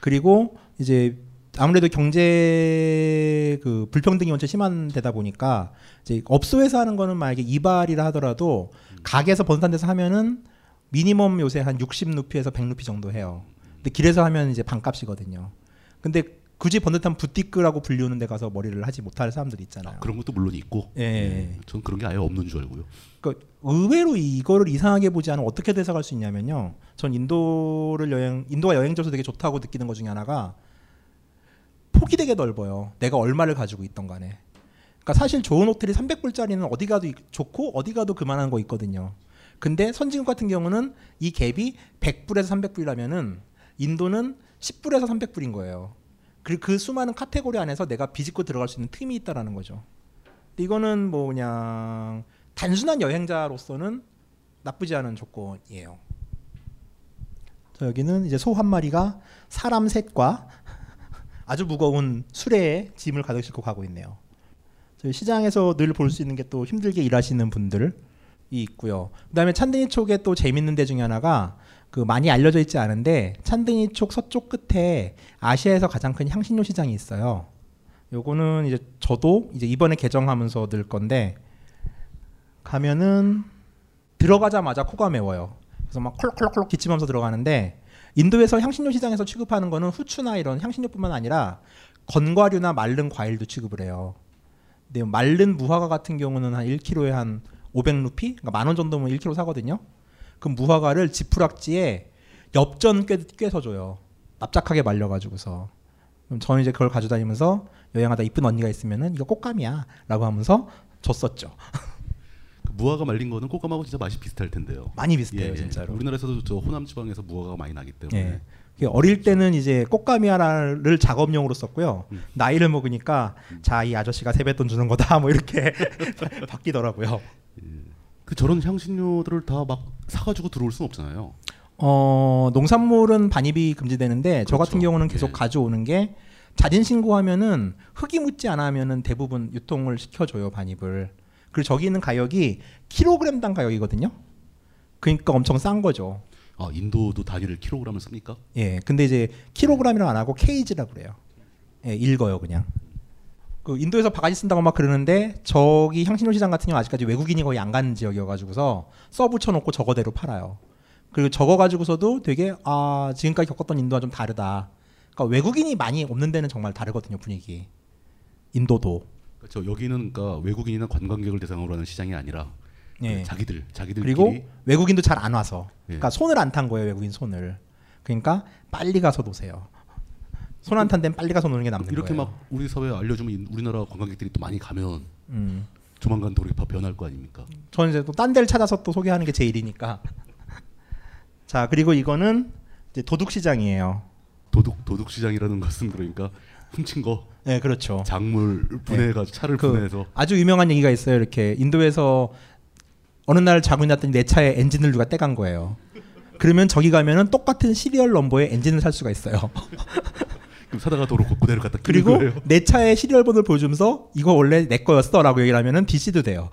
그리고 이제 아무래도 경제 그 불평등이 원체 심한 데다 보니까 이제 업소에서 하는 거는 만약에 이발이라 하더라도 음. 가게에서 번산돼서 하면은 미니멈 요새 한 육십 루피에서 백 루피 정도 해요. 근데 길에서 하면 이제 반값이거든요. 근데 굳이 번듯한 부티크라고 불리우는 데 가서 머리를 하지 못할 사람들이 있잖아요. 아, 그런 것도 물론 있고. 예. 예. 전 그런 게 아예 없는 줄 알고요. 그러니까 의외로 이거를 이상하게 보지 않으면 어떻게 해석할 수 있냐면요. 전 인도를 여행 인도가 여행지로서 되게 좋다고 느끼는 것 중에 하나가 폭이 되게 넓어요. 내가 얼마를 가지고 있던 간에. 그러니까 사실 좋은 호텔이 삼백 불짜리는 어디 가도 좋고 어디 가도 그만한 거 있거든요. 근데 선진국 같은 경우는 이 갭이 백 불에서 삼백 불이라면은 인도는 십 불에서 삼백 불인 거예요. 그리고 그 수많은 카테고리 안에서 내가 비집고 들어갈 수 있는 틈이 있다라는 거죠. 근데 이거는 뭐 그냥 단순한 여행자로서는 나쁘지 않은 조건이에요. 자, 여기는 이제 소 한 마리가 사람 셋과 아주 무거운 수레에 짐을 가득 싣고 가고 있네요. 저희 시장에서 늘 볼 수 있는 게 또 힘들게 일하시는 분들이 있고요. 그다음에 찬드니 촉의 또 재밌는 데 중에 하나가 그 많이 알려져 있지 않은데 찬드니 촉 서쪽 끝에 아시아에서 가장 큰 향신료 시장이 있어요. 요거는 이제 저도 이제 이번에 개정하면서 늘 건데 가면은 들어가자마자 코가 메워요. 그래서 막 콜록콜록 기침하면서 들어가는데 인도에서 향신료 시장에서 취급하는 거는 후추나 이런 향신료뿐만 아니라 건과류나 마른 과일도 취급을 해요. 근데 마른 무화과 같은 경우는 한 일 킬로그램에 한 오백 루피? 그러니까 만 원 정도면 일 킬로그램 사거든요. 그럼 무화과를 지푸락지에 엽전 꿰, 꿰서 줘요. 납작하게 말려가지고서. 그럼 저는 이제 그걸 가져다니면서 여행하다 이쁜 언니가 있으면은 이거 꽃감이야 라고 하면서 줬었죠. 무화과 말린 거는 꽃감하고 진짜 맛이 비슷할 텐데요. 많이 비슷해요. 예, 진짜로. 우리나라에서도 저 호남 지방에서 무화과가 많이 나기 때문에. 예. 어릴 때는 이제 꽃감이야를 작업용으로 썼고요. 음. 나이를 먹으니까 자, 이 아저씨가 세뱃돈 주는 거다 뭐 이렇게 바뀌더라고요. 예. 그 저런 향신료들을 다 막 사가지고 들어올 수는 없잖아요. 어, 농산물은 반입이 금지되는데 그렇죠. 저 같은 경우는 계속 예. 가져오는 게 자진 신고하면은 흙이 묻지 않으면은 대부분 유통을 시켜줘요 반입을. 그리고 저기 있는 가격이 킬로그램당 가격이거든요. 그러니까 엄청 싼 거죠. 아, 인도도 단위를 킬로그램을 씁니까? 예. 근데 이제 킬로그램이라 안 하고 케이지라고 그래요. 예, 읽어요 그냥. 그 인도에서 바가지 쓴다고 막 그러는데 저기 향신료 시장 같은 경우 아직까지 외국인이 거의 안 가는 지역이어가지고서 써 붙여놓고 저거대로 팔아요. 그리고 저거 가지고서도 되게 아 지금까지 겪었던 인도와 좀 다르다. 그러니까 외국인이 많이 없는 데는 정말 다르거든요 분위기. 인도도. 그렇죠. 여기는 그러니까 외국인이나 관광객을 대상으로 하는 시장이 아니라 예. 자기들, 자기들 그리고 외국인도 잘 안 와서 예. 그러니까 손을 안 탄 거예요 외국인 손을. 그러니까 빨리 가서 노세요. 손 안 탄 데는 빨리 가서 노는 게 남는 이렇게 거예요. 이렇게 막 우리 사회에 알려주면 우리나라 관광객들이 또 많이 가면 음. 조만간 도로 다 변할 거 아닙니까? 저는 이제 또 딴 데를 찾아서 또 소개하는 게 제 일이니까. 자 그리고 이거는 이제 도둑 시장이에요. 도둑 도둑 시장이라는 것은 그러니까. 훔친 거. 네, 그렇죠. 작물 분해해가지고 네. 차를 그 분해해서. 아주 유명한 얘기가 있어요. 이렇게 인도에서 어느 날 자고 있었더니 내 차에 엔진을 누가 떼간 거예요. 그러면 저기 가면은 똑같은 시리얼 넘버의 엔진을 살 수가 있어요. 그럼 사다가 도로 그대로 갖다 끼는 거예요. 그리고 내 차에 시리얼 번호를 보여주면서 이거 원래 내 거였어라고 얘기를 하면은 디씨도 돼요.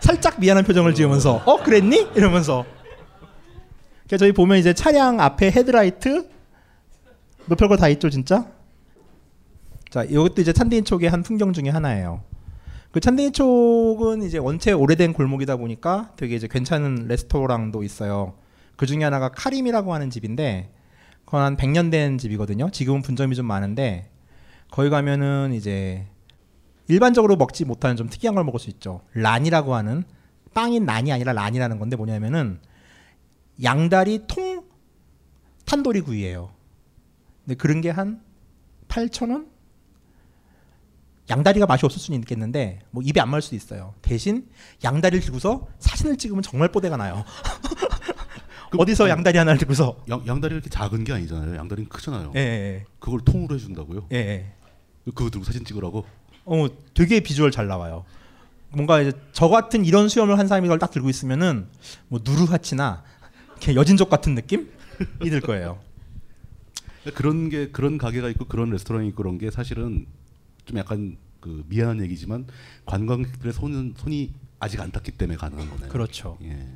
살짝 미안한 표정을 지으면서 어 그랬니? 이러면서. 그래서 저희 보면 이제 차량 앞에 헤드라이트. 뭐 별거 다 있죠 진짜. 자, 이것도 이제 찬드니촉의 한 풍경 중에 하나예요. 그 찬드니촉은 이제 원체 오래된 골목이다 보니까 되게 이제 괜찮은 레스토랑도 있어요. 그 중에 하나가 카림이라고 하는 집인데, 그건 한 백 년 된 집이거든요. 지금은 분점이 좀 많은데, 거기 가면은 이제 일반적으로 먹지 못하는 좀 특이한 걸 먹을 수 있죠. 란이라고 하는 빵인 난이 아니라 란이라는 건데 뭐냐면은 양다리 통 탄도리 구이예요. 근데 그런 게 한 팔천 원? 양다리가 맛이 없을 수는 있겠는데 뭐 입에 안 맞을 수도 있어요. 대신 양다리를 들고서 사진을 찍으면 정말 뽀대가 나요. 어디서 양다리 하나를 들고서. 양, 양다리 이렇게 작은 게 아니잖아요. 양다리는 크잖아요. 예, 예. 그걸 통으로 해준다고요? 예, 예. 그거 들고 사진 찍으라고? 어, 되게 비주얼 잘 나와요. 뭔가 이제 저 같은 이런 수염을 한 사람이 이걸 딱 들고 있으면은 뭐 누르하치나 이렇게 여진족 같은 느낌이 들 거예요. 그런 게 그런 가게가 있고 그런 레스토랑이 있고 그런 게 사실은 좀 약간 그 미안한 얘기지만 관광객들의 손은 손이 아직 안 닿기 때문에 가능한 거네요. 그렇죠. 예.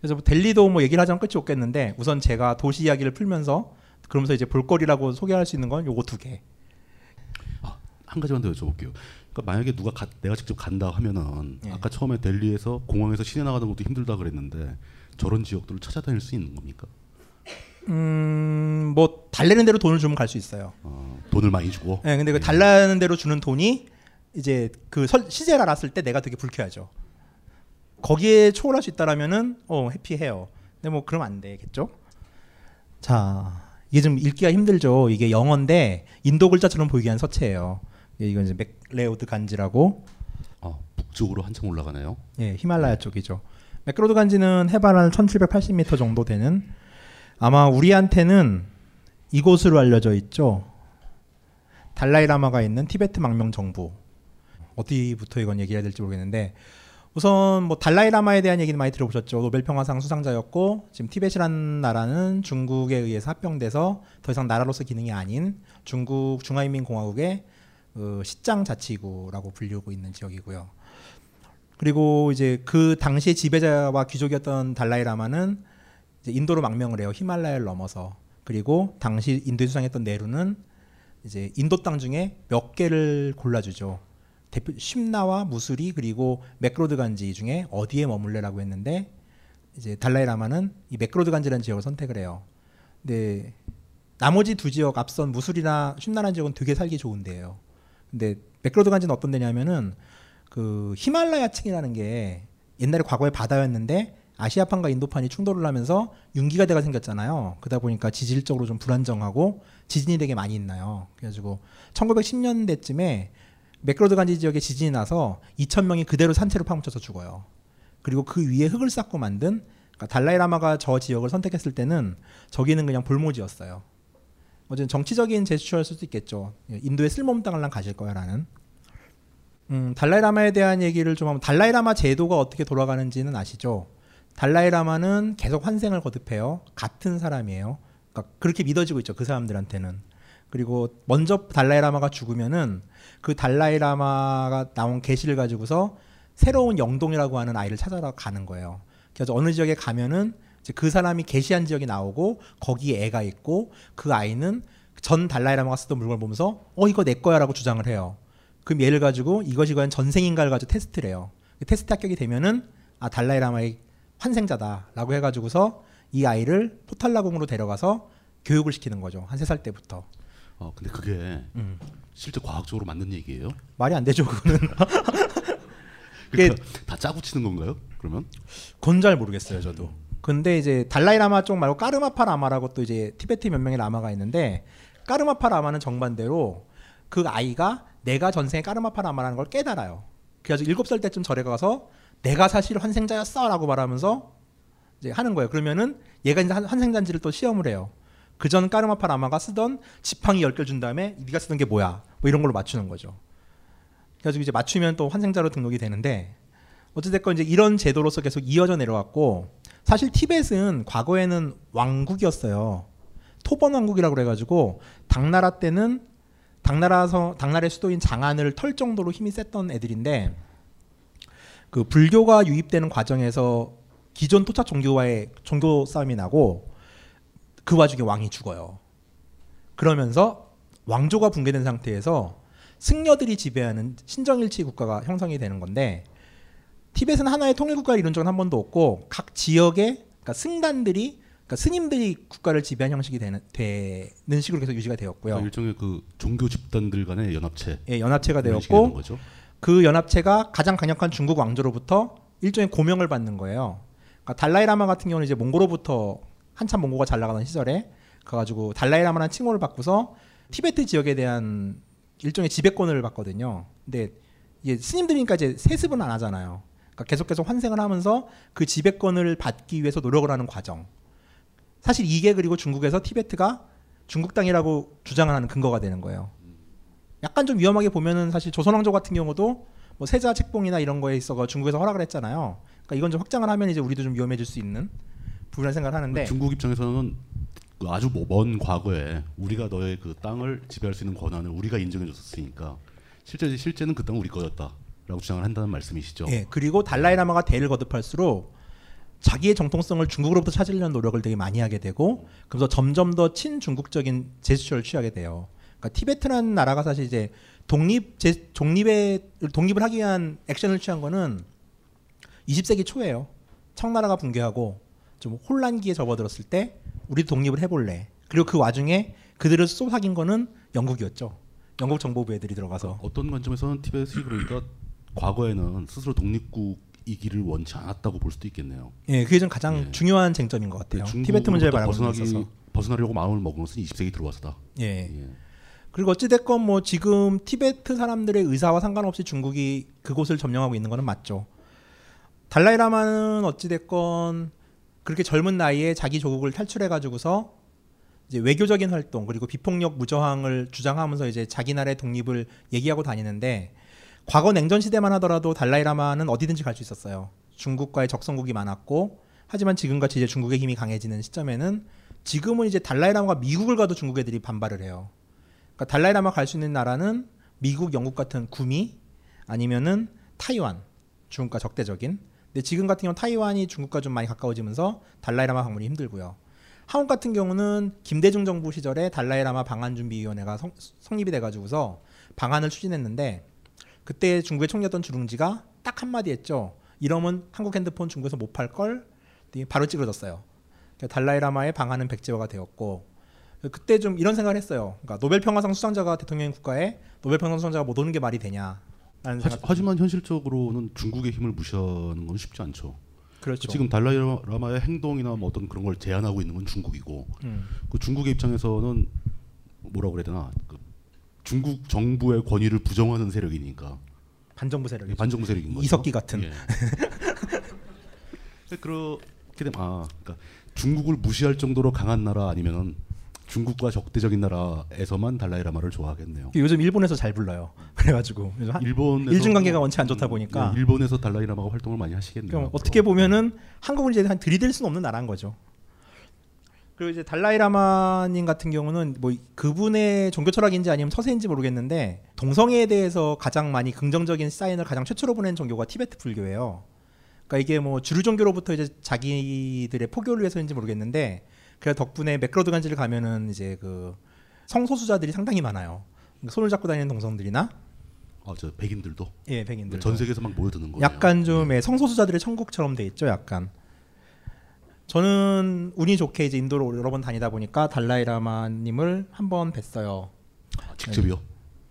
그래서 뭐 델리도 뭐 얘기를 하자면 끝이 없겠는데 우선 제가 도시 이야기를 풀면서 그러면서 이제 볼거리라고 소개할 수 있는 건 요거 두 개. 아, 한 가지만 더 여쭤볼게요. 그러니까 만약에 누가 가, 내가 직접 간다 하면은 예. 아까 처음에 델리에서 공항에서 시내 나가는 것도 힘들다 그랬는데 저런 지역들을 찾아다닐 수 있는 겁니까? 음, 뭐 달래는 대로 돈을 주면 갈 수 있어요. 어, 돈을 많이 주고. 네, 근데 그 달라는 대로 주는 돈이 이제 그 설, 시세를 알았을 때 내가 되게 불쾌하죠. 거기에 초월할 수 있다라면은 어 해피해요. 근데 뭐 그럼 안 되겠죠? 자, 이게 좀 읽기가 힘들죠. 이게 영어인데 인도 글자처럼 보이게 한 서체예요. 이건 이제 맥레오드 간지라고. 아, 북쪽으로 한참 올라가네요. 네, 히말라야 쪽이죠. 맥레오드 간지는 해발 한 천칠백팔십 미터 정도 되는. 아마 우리한테는 이곳으로 알려져 있죠. 달라이라마가 있는 티베트 망명 정부. 어디부터 이건 얘기해야 될지 모르겠는데 우선 뭐 달라이라마에 대한 얘기는 많이 들어보셨죠. 노벨 평화상 수상자였고 지금 티벳이라는 나라는 중국에 의해서 합병돼서 더 이상 나라로서 기능이 아닌 중국 중화인민공화국의 그 시장 자치구라고 불리우고 있는 지역이고요. 그리고 이제 그 당시 지배자와 귀족이었던 달라이라마는 인도로 망명을 해요. 히말라야를 넘어서. 그리고 당시 인도에 수상했던 네루는 이제 인도 땅 중에 몇 개를 골라주죠. 대표 심나와 무수리 그리고 맥로드 간지 중에 어디에 머물래라고 했는데 이제 달라이라마는 이 맥로드 간지라는 지역을 선택을 해요. 근데 나머지 두 지역 앞선 무수리나 심나라는 지역은 되게 살기 좋은 데예요. 근데 맥로드 간지는 어떤 데냐면은 그 히말라야 층이라는 게 옛날에 과거에 바다였는데 아시아판과 인도판이 충돌을 하면서 융기가대가 생겼잖아요. 그러다 보니까 지질적으로 좀 불안정하고 지진이 되게 많이 있나요. 그래가지고 천구백십 년대쯤에 맥로드 간지 지역에 지진이 나서 이천 명이 그대로 산채로 파묻혀서 죽어요. 그리고 그 위에 흙을 쌓고 만든 그러니까 달라이라마가 저 지역을 선택했을 때는 저기는 그냥 볼모지였어요. 어쨌든 정치적인 제스처일 수도 있겠죠. 인도에 쓸모없는 땅을 난 가질 거야라는. 음, 달라이라마에 대한 얘기를 좀 하면 달라이라마 제도가 어떻게 돌아가는지는 아시죠? 달라이라마는 계속 환생을 거듭해요. 같은 사람이에요. 그러니까 그렇게 믿어지고 있죠. 그 사람들한테는. 그리고 먼저 달라이라마가 죽으면은 그 달라이라마가 나온 계시를 가지고서 새로운 영동이라고 하는 아이를 찾아러 가는 거예요. 그래서 어느 지역에 가면은 이제 그 사람이 계시한 지역이 나오고 거기에 애가 있고 그 아이는 전 달라이라마가 쓰던 물건을 보면서 어 이거 내 거야라고 주장을 해요. 그럼 얘를 가지고 이것이 과연 전생인가를 가지고 테스트를 해요. 테스트 합격이 되면은 아 달라이라마의 환생자다 라고 해가지고서 이 아이를 포탈라궁으로 데려가서 교육을 시키는 거죠. 한 세 살 때부터. 어, 근데 그게 음. 실제 과학적으로 맞는 얘기예요? 말이 안 되죠. 그거는. 그러니까 다 짜고 치는 건가요? 그러면? 그건 잘 모르겠어요. 저도. 근데 이제 달라이라마 쪽 말고 까르마파 라마라고 또 이제 티베트 몇 명의 라마가 있는데 까르마파 라마는 정반대로 그 아이가 내가 전생에 까르마파 라마라는 걸 깨달아요. 그래서 일곱 살 때쯤 절에 가서 내가 사실 환생자였어 라고 말하면서 이제 하는 거예요. 그러면은 얘가 이제 환생자인지를 또 시험을 해요. 그전 까르마파 라마가 쓰던 지팡이 열 개를 준 다음에 네가 쓰던 게 뭐야 뭐 이런 걸로 맞추는 거죠. 그래서 이제 맞추면 또 환생자로 등록이 되는데 어찌됐건 이제 이런 제도로서 계속 이어져 내려왔고 사실 티벳은 과거에는 왕국이었어요. 토번 왕국이라고 그래가지고 당나라 때는 당나라서 당나라의 수도인 장안을 털 정도로 힘이 셌던 애들인데 그 불교가 유입되는 과정에서 기존 토착 종교와의 종교 싸움이 나고 그 와중에 왕이 죽어요. 그러면서 왕조가 붕괴된 상태에서 승려들이 지배하는 신정일치 국가가 형성이 되는 건데 티벳은 하나의 통일국가를 이룬 적은 한 번도 없고 각 지역의 그러니까 승단들이 그러니까 스님들이 국가를 지배한 형식이 되는, 되는 식으로 계속 유지가 되었고요. 그러니까 일종의 그 종교 집단들 간의 연합체. 예, 연합체가 되었고 그 연합체가 가장 강력한 중국 왕조로부터 일종의 고명을 받는 거예요. 그러니까 달라이라마 같은 경우는 이제 몽고로부터 한참 몽고가 잘 나가던 시절에 가가지고 달라이라마라는 칭호를 받고서 티베트 지역에 대한 일종의 지배권을 받거든요. 근데 이게 스님들이니까 이제 세습은 안 하잖아요. 그러니까 계속 계속 환생을 하면서 그 지배권을 받기 위해서 노력을 하는 과정. 사실 이게 그리고 중국에서 티베트가 중국 땅이라고 주장을 하는 근거가 되는 거예요. 약간 좀 위험하게 보면은 사실 조선왕조 같은 경우도 뭐 세자 책봉이나 이런 거에 있어서 중국에서 허락을 했잖아요. 그러니까 이건 좀 확장을 하면 이제 우리도 좀 위험해질 수 있는 부분을 생각을 하는데, 중국 입장에서는 아주 먼 과거에 우리가 너의 그 땅을 지배할 수 있는 권한을 우리가 인정해줬었으니까 실제 실제는 그 땅은 우리 거였다라고 주장을 한다는 말씀이시죠. 예. 그리고 달라이라마가 대를 거듭할수록 자기의 정통성을 중국으로부터 찾으려는 노력을 되게 많이 하게 되고, 그래서 점점 더 친중국적인 제스처를 취하게 돼요. 그러니까 티베트라는 나라가 사실 이제 독립 제, 독립에 독립을 하기 위한 액션을 취한 거는 이십 세기 초예요. 청나라가 붕괴하고 좀 혼란기에 접어들었을 때 우리도 독립을 해볼래. 그리고 그 와중에 그들을 쏘사긴 거는 영국이었죠. 영국 정보부 애들이 들어가서. 어떤 관점에서는 티베트가 그러니까 과거에는 스스로 독립국이기를 원치 않았다고 볼 수도 있겠네요. 예, 그게 좀 가장 예. 중요한 쟁점인 것 같아요. 티베트 문제에 바라보는 데 있어서. 벗어나려고 마음을 먹은 것은 이십 세기 들어와서다. 예. 예. 그리고 어찌됐건 뭐 지금 티베트 사람들의 의사와 상관없이 중국이 그곳을 점령하고 있는 거는 맞죠. 달라이라마는 어찌됐건 그렇게 젊은 나이에 자기 조국을 탈출해가지고서 이제 외교적인 활동 그리고 비폭력 무저항을 주장하면서 이제 자기 나라의 독립을 얘기하고 다니는데, 과거 냉전 시대만 하더라도 달라이라마는 어디든지 갈 수 있었어요. 중국과의 적성국이 많았고, 하지만 지금같이 이제 중국의 힘이 강해지는 시점에는 지금은 이제 달라이라마가 미국을 가도 중국 애들이 반발을 해요. 그러니까 달라이라마 갈 수 있는 나라는 미국, 영국 같은 구미 아니면은 타이완, 중국과 적대적인. 근데 지금 같은 경우는 타이완이 중국과 좀 많이 가까워지면서 달라이라마 방문이 힘들고요. 한국 같은 경우는 김대중 정부 시절에 달라이라마 방한준비위원회가 성, 성립이 돼가지고서 방한을 추진했는데, 그때 중국의 총리였던 주룽지가 딱 한마디 했죠. 이러면 한국 핸드폰 중국에서 못 팔걸? 바로 찌그러졌어요. 그러니까 달라이라마의 방한은 백제화가 되었고, 그때 좀 이런 생각을 했어요. 그러니까 노벨평화상 수상자가 대통령인 국가에 노벨평화상 수상자가 못 오는 게 말이 되냐. 하지, 하지만 현실적으로는 중국의 힘을 무시하는 건 쉽지 않죠. 그렇죠. 지금 달라이라마의 행동이나 뭐 어떤 그런 걸 제한하고 있는 건 중국이고, 음. 그 중국의 입장에서는 뭐라고 그래야 되나, 그 중국 정부의 권위를 부정하는 세력이니까 반정부 세력이 반정부 세력인 거죠. 이석기 같은. 예. 그렇게 되면 아, 그러니까 중국을 무시할 정도로 강한 나라 아니면은 중국과 적대적인 나라에서만 달라이라마를 좋아하겠네요. 요즘 일본에서 잘 불러요. 그래가지고 일본 일중 관계가 원체 안 좋다 보니까 일본에서 달라이라마가 활동을 많이 하시겠네요. 그럼 어떻게 보면은 한국은 이제 한 들이댈 수는 없는 나라인 거죠. 그리고 이제 달라이라마님 같은 경우는 뭐 그분의 종교 철학인지 아니면 처세인지 모르겠는데, 동성애에 대해서 가장 많이 긍정적인 사인을 가장 최초로 보낸 종교가 티베트 불교예요. 그러니까 이게 뭐 주류 종교로부터 이제 자기들의 포교를 위해서인지 모르겠는데, 그래서 덕분에 맥레오드 간지를 가면은 이제 그 성소수자들이 상당히 많아요. 손을 잡고 다니는 동성들이나 아, 저 백인들도. 예, 백인들. 전 세계에서 막 모여드는 거예요. 약간 좀 네. 성소수자들의 천국처럼 돼 있죠, 약간. 저는 운이 좋게 이제 인도로 여러 번 다니다 보니까 달라이라마님을 한 번 뵀어요. 아, 직접이요? 네.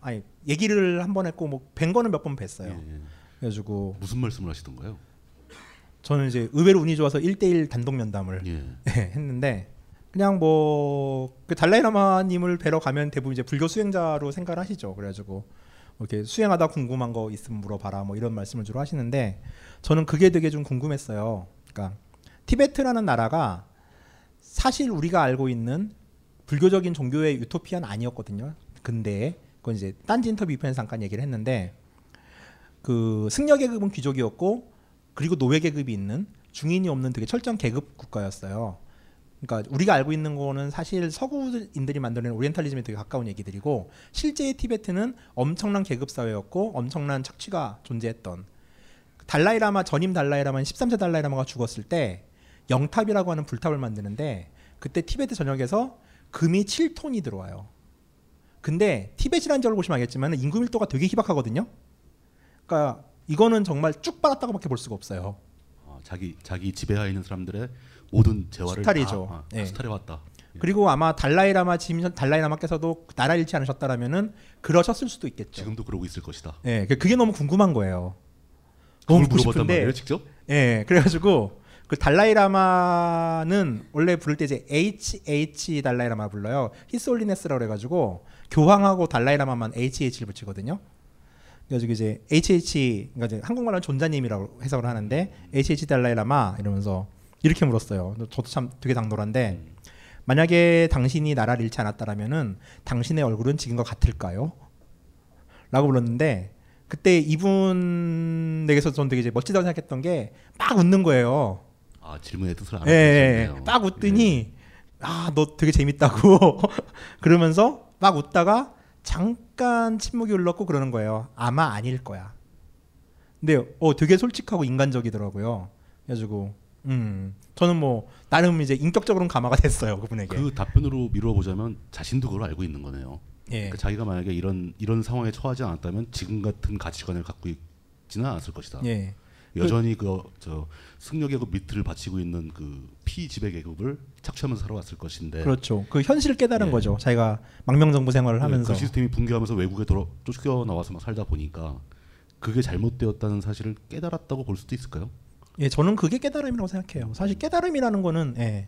아니, 얘기를 한 번 했고 뭐 뵌 거는 몇 번 뵀어요. 예, 예. 그래가지고 무슨 말씀을 하시던가요? 저는 이제 의외로 운이 좋아서 일대일 단독 면담을 예. 했는데. 그냥 뭐 그 달라이라마님을 뵈러 가면 대부분 이제 불교 수행자로 생각을 하시죠. 그래가지고 이렇게 수행하다 궁금한 거 있으면 물어봐라 뭐 이런 말씀을 주로 하시는데, 저는 그게 되게 좀 궁금했어요. 그러니까 티베트라는 나라가 사실 우리가 알고 있는 불교적인 종교의 유토피아는 아니었거든요. 근데 그건 이제 딴지 인터뷰 이편에서 잠깐 얘기를 했는데, 그 승려 계급은 귀족이었고 그리고 노예 계급이 있는 중인이 없는 되게 철저한 계급 국가였어요. 그러니까 우리가 알고 있는 거는 사실 서구인들이 만들어낸 오리엔탈리즘에 되게 가까운 얘기들이고, 실제의 티베트는 엄청난 계급사회였고 엄청난 착취가 존재했던. 달라이라마 전임 달라이라마인 십삼 세 달라이라마가 죽었을 때 영탑이라고 하는 불탑을 만드는데, 그때 티베트 전역에서 금이 칠 톤이 들어와요. 근데 티베트라는 지역을 보시면 알겠지만 인구 밀도가 되게 희박하거든요. 그러니까 이거는 정말 쭉 빨았다고밖에 볼 수가 없어요. 어, 자기 자기 지배하에 있는 사람들의 모든 재화를 수탈이죠. 다, 아, 네. 수탈해 왔다. 예. 그리고 아마 달라이라마 짐 달라이라마께서도 나라 잃지 않으셨다라면은 그러셨을 수도 있겠죠. 지금도 그러고 있을 것이다. 예, 그게 너무 궁금한 거예요. 너무 보고 싶은데 말이에요, 직접? 예, 그래가지고 그 달라이라마는 원래 부를 때 이제 에이치 에이치 달라이라마 불러요. 히스홀리네스라고 해가지고 교황하고 달라이라마만 에이치 에이치를 붙이거든요. 그래서 이제 에이치 에이치 그러니까 이제 한국말로 존자님이라고 해석을 하는데 에이치 에이치 달라이라마 이러면서. 이렇게 물었어요. 저도 참 되게 당돌한데, 음. 만약에 당신이 나라를 잃지 않았다라면은 당신의 얼굴은 지금과 같을까요? 라고 불렀는데, 그때 이분에게서 저는 되게 이제 멋지다고 생각했던 게 막 웃는 거예요. 아, 질문의 뜻을 알아보셨네요. 예, 예, 막 웃더니 예. 아, 너 되게 재밌다고 그러면서 막 웃다가 잠깐 침묵이 흘렀고 그러는 거예요. 아마 아닐 거야. 근데 어, 되게 솔직하고 인간적이더라고요. 그래가지고 음, 저는 뭐 나름 이제 인격적으로는 감화가 됐어요, 그분에게. 그 답변으로 미루어 보자면 자신도 그걸 알고 있는 거네요. 예. 그러니까 자기가 만약에 이런 이런 상황에 처하지 않았다면 지금 같은 가치관을 갖고 있지는 않았을 것이다. 예. 여전히 그 저 승려계급 밑을 바치고 있는 그 피지배계급을 착취하면서 살아왔을 것인데. 그렇죠. 그 현실을 깨달은 예. 거죠. 자기가 망명정부 생활을 예. 하면서 그 시스템이 붕괴하면서 외국에 돌아 쫓겨 나와서 막 살다 보니까 그게 잘못되었다는 사실을 깨달았다고 볼 수도 있을까요? 예, 저는 그게 깨달음이라고 생각해요. 사실 깨달음이라는 거는 예.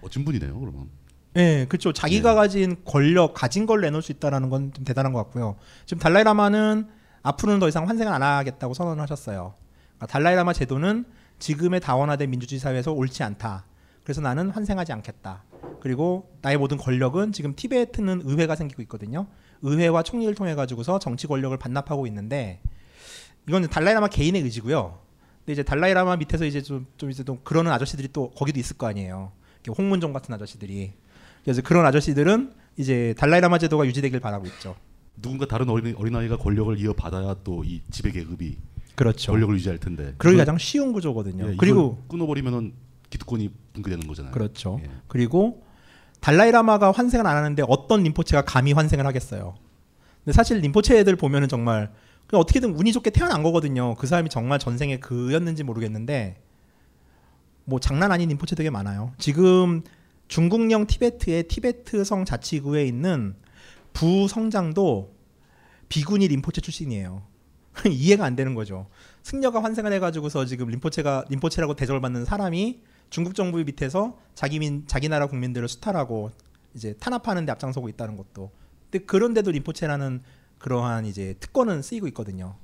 멋진 분이네요, 그러면. 예, 그렇죠. 자기가 예. 가진 권력, 가진 걸 내놓을 수 있다라는 건 좀 대단한 것 같고요. 지금 달라이라마는 앞으로는 더 이상 환생을 안 하겠다고 선언을 하셨어요. 그러니까 달라이라마 제도는 지금의 다원화된 민주주의 사회에서 옳지 않다. 그래서 나는 환생하지 않겠다. 그리고 나의 모든 권력은 지금 티베트는 의회가 생기고 있거든요. 의회와 총리를 통해 가지고서 정치 권력을 반납하고 있는데, 이건 달라이라마 개인의 의지고요. 근데 이제 달라이라마 밑에서 이제 좀, 좀 이제 또 그러는 아저씨들이 또 거기도 있을 거 아니에요. 홍문종 같은 아저씨들이. 그래서 그런 아저씨들은 이제 달라이라마 제도가 유지되길 바라고 있죠. 누군가 다른 어린 어린아이가 권력을 이어받아야 또 이 지배 계급이 그렇죠. 권력을 유지할 텐데. 그러기 가장 쉬운 구조거든요. 예, 그리고 끊어버리면은 기득권이 붕괴되는 거잖아요. 그렇죠. 예. 그리고 달라이라마가 환생을 안 하는데 어떤 림포체가 감히 환생을 하겠어요. 근데 사실 림포체들 보면은 정말 그냥 어떻게든 운이 좋게 태어난 거거든요. 그 사람이 정말 전생에 그였는지 모르겠는데 뭐 장난 아닌 림포체 되게 많아요. 지금 중국령 티베트의 티베트성 자치구에 있는 부성장도 비군이 림포체 출신이에요. 이해가 안 되는 거죠. 승려가 환생을 해가지고서 지금 림포체가 림포체라고 대접을 받는 사람이 중국 정부 밑에서 자기 민 자기 나라 국민들을 수탈하고 이제 탄압하는 데 앞장서고 있다는 것도. 근데 그런데도 림포체라는 그러한 이제 특권은 쓰이고 있거든요.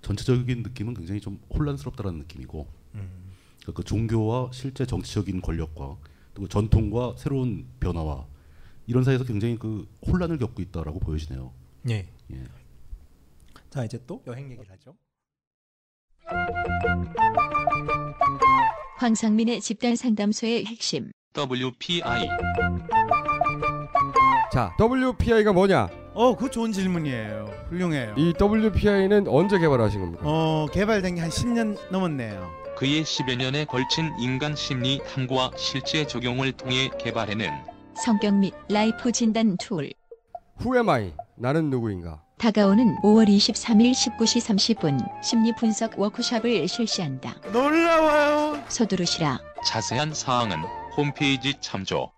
전체적인 느낌은 굉장히 좀 혼란스럽다라는 느낌이고, 음. 그 종교와 실제 정치적인 권력과 또 전통과 새로운 변화와 이런 사이에서 굉장히 그 혼란을 겪고 있다라고 보여지네요. 네. 예. 자, 이제 또 여행 얘기를 하죠. 황상민의 집단 상담소의 핵심. 더블유 피 아이. 자, 더블유 피 아이가 뭐냐? 어, 그거 좋은 질문이에요. 훌륭해요. 이 더블유 피 아이는 언제 개발하신 겁니까? 어, 개발된 게 한 십 년 넘었네요. 그의 십여 년에 걸친 인간 심리 탐구와 실제 적용을 통해 개발해낸 성격 및 라이프 진단 툴. Who am I? 나는 누구인가? 다가오는 오월 이십삼일 열아홉시 삼십분 심리 분석 워크숍을 실시한다. 놀라워요. 서두르시라. 자세한 사항은 홈페이지 참조.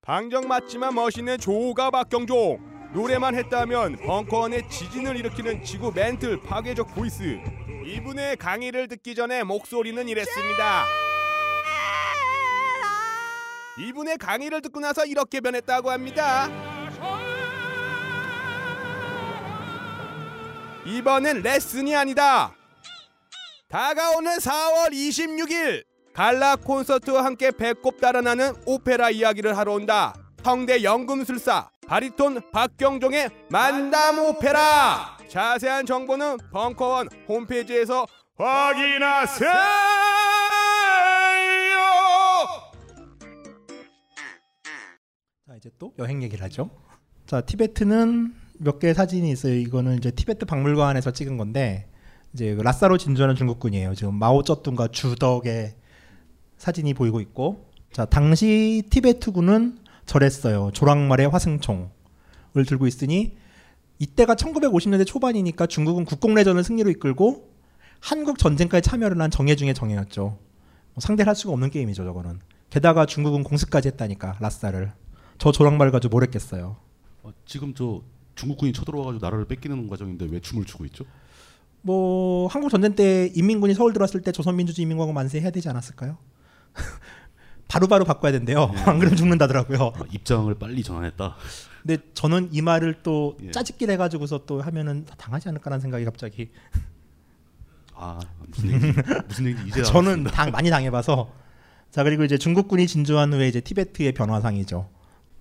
방정 맞지만 멋있는 조가 박경종. 노래만 했다면 벙커원의 지진을 일으키는 지구 멘틀 파괴적 보이스. 이분의 강의를 듣기 전에 목소리는 이랬습니다. 이분의 강의를 듣고 나서 이렇게 변했다고 합니다. 이번엔 레슨이 아니다. 다가오는 사월 이십육일 갈라 콘서트와 함께 배꼽 달아나는 오페라 이야기를 하러 온다. 성대 연금술사 바리톤 박경종의 만담 오페라. 자세한 정보는 벙커원 홈페이지에서 확인하세요. 자, 이제 또 여행 얘기를 하죠. 자, 티베트는 몇 개의 사진이 있어요. 이거는 이제 티베트 박물관에서 찍은 건데, 이제 라싸로 진주하는 중국군이에요. 지금 마오쩌둥과 주덕의 사진이 보이고 있고, 자, 당시 티베트군은 저랬어요. 조랑말의 화승총을 들고 있으니, 이때가 천구백오십년대 초반이니까 중국은 국공내전을 승리로 이끌고 한국 전쟁까지 참여를 한 정예 중의 정예였죠. 뭐 상대를 할 수가 없는 게임이죠, 저거는. 게다가 중국은 공습까지 했다니까, 라싸를. 저 조랑말 가지고 뭘 했겠어요. 어, 지금 저 중국군이 쳐들어와가지고 나라를 뺏기는 과정인데 왜 춤을 추고 있죠? 뭐 한국 전쟁 때 인민군이 서울 들어왔을 때 조선민주주의 인민공화국 만세 해야 되지 않았을까요? 바로바로 바로 바꿔야 된대요. 예. 안 그러면 죽는다더라고요. 아, 입장을 빨리 전환했다. 근데 저는 이 말을 또 예. 짜집기를 해가지고서 또 하면은 당하지 않을까라는 생각이 갑자기. 아, 무슨 얘기 무슨 얘기 이제. 저는 당 많이 당해봐서 자, 그리고 이제 중국군이 진주한 후에 이제 티베트의 변화상이죠.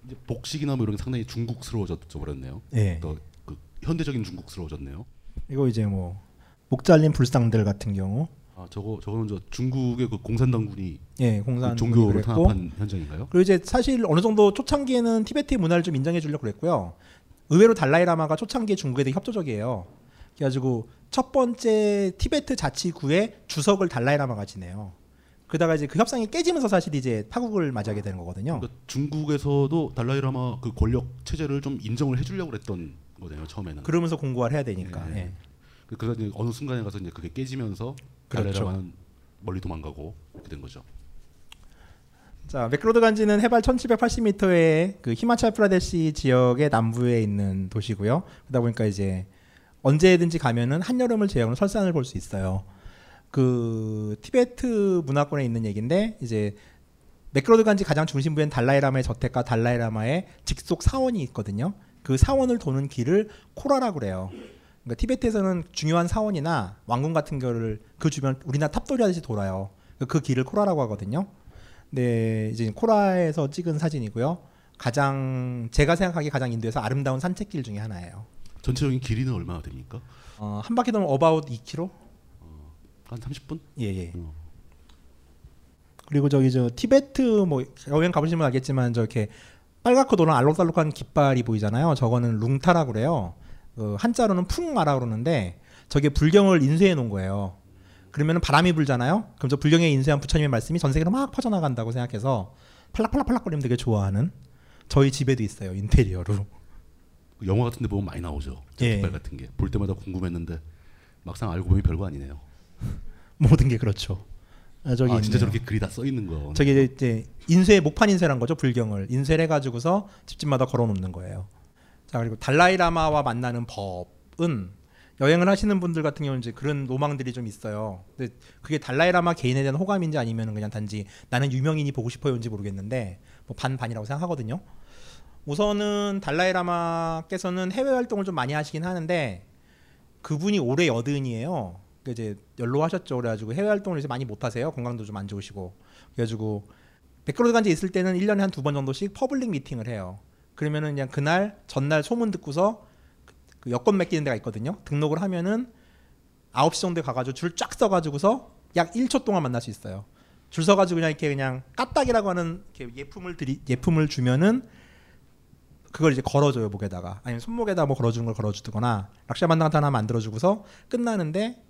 이제 복식이나 뭐 이런 게 상당히 중국스러워졌죠, 버렸네요. 네. 더 그 현대적인 중국스러워졌네요. 이거 이제 뭐 목 잘린 불상들 같은 경우. 아, 저거 저거는 저 중국의 그 공산당군이 예, 공산 그 종교를 탄압한 현장인가요? 그리고 이제 사실 어느 정도 초창기에는 티베트의 문화를 좀 인정해 주려고 그랬고요. 의외로 달라이라마가 초창기에 중국에 되게 협조적이에요. 그래가지고 첫 번째 티베트 자치구의 주석을 달라이라마가 지내요. 그러다가 이제 그 협상이 깨지면서 사실 이제 파국을 맞이하게 되는 거거든요. 그러니까 중국에서도 달라이라마 그 권력 체제를 좀 인정을 해주려고 했던 거네요, 처음에는. 그러면서 공고화를 해야 되니까. 예. 예. 그래서 이제 어느 순간에 가서 이제 그게 깨지면서 달라이라마는 멀리 도망가고 이렇게 된 거죠. 자, 맥레오드 간지는 해발 천칠백팔십 미터의 그 히마찰프라데시 지역의 남부에 있는 도시고요. 그러다 보니까 이제 언제든지 가면은 한여름을 제외하고는 설산을 볼 수 있어요. 그 티베트 문화권에 있는 얘기인데 이제 맥레오드 간지 가장 중심부엔 달라이라마의 저택과 달라이라마의 직속 사원이 있거든요. 그 사원을 도는 길을 코라라고 그래요. 그러니까 티베트에서는 중요한 사원이나 왕궁 같은 거를 그 주변 우리나라 탑돌이 하듯이 돌아요. 그 길을 코라라고 하거든요. 네, 이제 코라에서 찍은 사진이고요. 가장 제가 생각하기에 가장 인도에서 아름다운 산책길 중에 하나예요. 전체적인 길이는 얼마나 됩니까? 어, 한 바퀴 돌면 어바웃 이 킬로미터? 어, 한 삼십 분? 예, 예. 어. 그리고 저기 저 티베트 뭐 여행 가보시면 알겠지만 저렇게 빨갛고 노란 알록달록한 깃발이 보이잖아요. 저거는 룽타라고 그래요. 그 한자로는 풍마라 그러는데 저게 불경을 인쇄해 놓은 거예요. 그러면 바람이 불잖아요. 그럼 저 불경에 인쇄한 부처님의 말씀이 전 세계로 막 퍼져나간다고 생각해서 팔락팔락팔락거리면 되게 좋아하는 저희 집에도 있어요. 인테리어로. 영화 같은 데 보면 많이 나오죠. 예. 깃발 같은 게. 볼 때마다 궁금했는데 막상 알고 보면 별거 아니네요. 모든 게 그렇죠. 아, 저기 아 진짜 저렇게 글이 다 써 있는 거. 저게 이제 인쇄 목판 인쇄란 거죠. 불경을. 인쇄를 해가지고서 집집마다 걸어놓는 거예요. 자, 그리고 달라이라마와 만나는 법은 여행을 하시는 분들 같은 경우는 이제 그런 로망들이 좀 있어요. 근데 그게 달라이라마 개인에 대한 호감인지 아니면 그냥 단지 나는 유명인이 보고 싶어요인지 모르겠는데 뭐 반반이라고 생각하거든요. 우선은 달라이라마께서는 해외 활동을 좀 많이 하시긴 하는데 그분이 올해 여든이에요. 그러니까 이제 연로하셨죠. 그래가지고 해외 활동을 이제 많이 못 하세요. 건강도 좀 안 좋으시고. 그래가지고 맥레오드 간지 있을 때는 일 년에 한 두 번 정도씩 퍼블릭 미팅을 해요. 그러면은 그냥 그날 전날 소문 듣고서 그 여권 맡기는 데가 있거든요. 등록을 하면은 아홉 시 정도에 가가지고 줄 쫙 서가지고서 약 일 초 동안 만날 수 있어요. 줄 서가지고 그냥 이렇게 그냥 까딱이라고 하는 이렇게 예품을 드리 예품을 주면은 그걸 이제 걸어줘요 목에다가 아니면 손목에다 뭐 걸어주는 걸 걸어주거나 락샤만당한테 하나 만들어주고서 끝나는데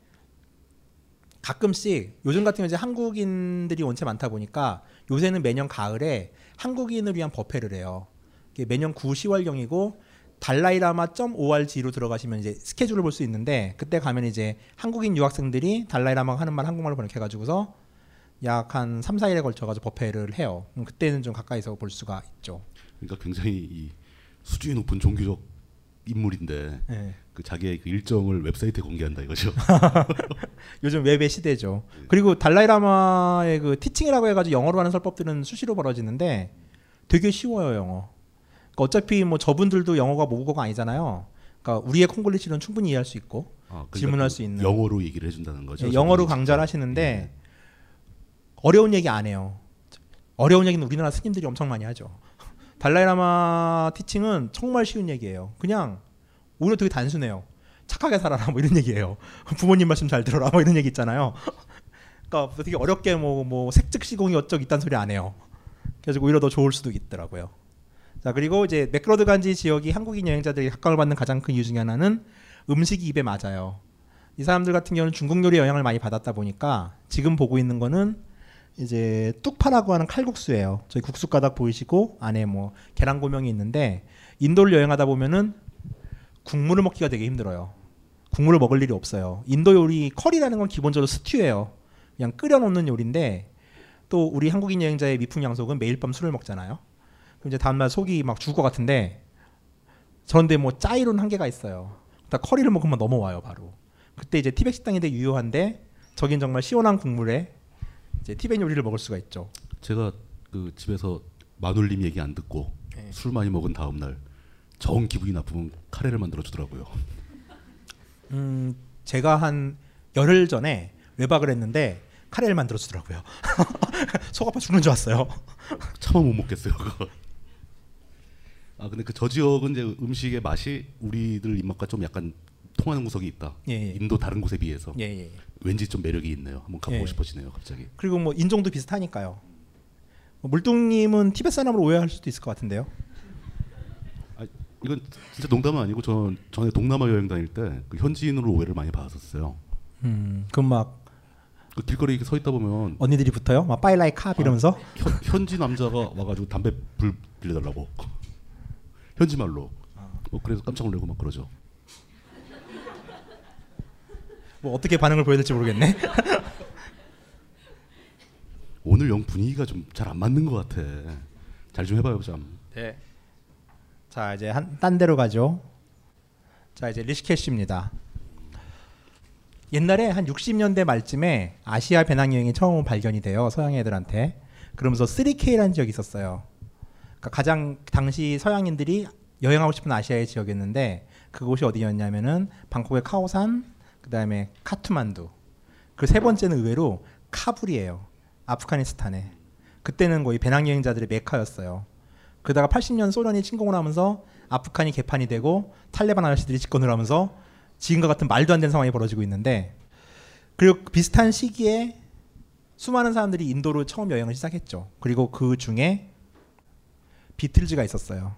가끔씩 요즘 같은 경우 이제 한국인들이 원체 많다 보니까 요새는 매년 가을에 한국인을 위한 버페를 해요. 매년 구, 시월경이고 달라이라마 닷 오알지로 들어가시면 이제 스케줄을 볼 수 있는데 그때 가면 이제 한국인 유학생들이 달라이라마가 하는 말 한국말로 번역해가지고서 약 한 삼, 사일에 걸쳐가지고 법회를 해요. 그때는 좀 가까이서 볼 수가 있죠. 그러니까 굉장히 이 수준이 높은 종교적 인물인데 네. 그 자기의 그 일정을 웹사이트에 공개한다 이거죠. 요즘 웹의 시대죠. 네. 그리고 달라이라마의 그 티칭이라고 해가지고 영어로 하는 설법들은 수시로 벌어지는데 되게 쉬워요 영어. 어차피 뭐 저분들도 영어가 모국어가 아니잖아요. 그러니까 우리의 콩글리시는 충분히 이해할 수 있고 아, 그러니까 질문할 수 있는 영어로 얘기를 해준다는 거죠. 예, 영어로 강좌를 하시는데 네. 어려운 얘기 안 해요. 어려운 얘기는 우리나라 스님들이 엄청 많이 하죠. 달라이라마 티칭은 정말 쉬운 얘기예요. 그냥 오히려 되게 단순해요. 착하게 살아라 뭐 이런 얘기예요. 부모님 말씀 잘 들어라 뭐 이런 얘기 있잖아요. 그러니까 되게 어렵게 뭐, 뭐 색즉시공이 어쩌고 이딴 소리 안 해요. 그래서 오히려 더 좋을 수도 있더라고요. 자, 그리고 이제 맥레오드 간지 지역이 한국인 여행자들이 각광을 받는 가장 큰 이유 중에 하나는 음식이 입에 맞아요. 이 사람들 같은 경우는 중국 요리의 영향을 많이 받았다 보니까 지금 보고 있는 거는 이제 뚝파라고 하는 칼국수예요. 저희 국수 가닥 보이시고 안에 뭐 계란 고명이 있는데 인도를 여행하다 보면은 국물을 먹기가 되게 힘들어요. 국물을 먹을 일이 없어요. 인도 요리 커리라는 건 기본적으로 스튜예요. 그냥 끓여 놓는 요리인데 또 우리 한국인 여행자의 미풍양속은 매일 밤 술을 먹잖아요. 이제 다음날 속이 막 죽을 것 같은데 저런데 뭐 짜이론 한계가 있어요. 다 커리를 먹으면 넘어와요 바로. 그때 이제 티벳 식당인데 유효한데 저긴 정말 시원한 국물에 이제 티벳 요리를 먹을 수가 있죠. 제가 그 집에서 마눌님 얘기 안 듣고 네. 술 많이 먹은 다음 날 정 기분이 나쁘면 카레를 만들어 주더라고요. 음 제가 한 열흘 전에 외박을 했는데 카레를 만들어 주더라고요. 속 아파 죽는 줄 알았어요. 차마 못 먹겠어요. 그거. 아 근데 그 저 지역은 이제 음식의 맛이 우리들 입맛과 좀 약간 통하는 구석이 있다. 예, 예. 인도 다른 곳에 비해서 예, 예. 왠지 좀 매력이 있네요. 한번 가보고 예. 싶어지네요, 갑자기. 그리고 뭐 인종도 비슷하니까요. 물뚱님은 티벳 사람으로 오해할 수도 있을 것 같은데요. 아, 이건 진짜 농담은 아니고 전 전에 동남아 여행 다닐 때 그 현지인으로 오해를 많이 받았었어요. 음, 그럼 막 그 길거리 이렇게 서 있다 보면 언니들이 붙어요. 막 빠이 라이 캅 이러면서 아, 현, 현지 남자가 와가지고 담배 불 빌려달라고. 현지 말로. 뭐 그래서 깜짝 놀래고 막 그러죠. 뭐 어떻게 반응을 보여야 될지 모르겠네. 오늘 영 분위기가 좀 잘 안 맞는 것 같아. 잘 좀 해봐요, 참. 네. 자 이제 한 딴 데로 가죠. 자 이제 리시케시입니다. 옛날에 한 육십 년대 말쯤에 아시아 배낭여행이 처음 발견이 돼요, 서양 애들한테. 그러면서 쓰리 케이라는 지역이 있었어요. 가장 당시 서양인들이 여행하고 싶은 아시아의 지역이었는데 그곳이 어디였냐면은 방콕의 카오산, 그 다음에 카트만두, 그 세 번째는 의외로 카불이에요, 아프가니스탄에. 그때는 거의 배낭여행자들의 메카였어요. 그러다가 팔십 년 소련이 침공을 하면서 아프간이 개판이 되고 탈레반 아저씨들이 집권을 하면서 지금과 같은 말도 안 되는 상황이 벌어지고 있는데, 그리고 비슷한 시기에 수많은 사람들이 인도로 처음 여행을 시작했죠. 그리고 그 중에 비틀즈가 있었어요.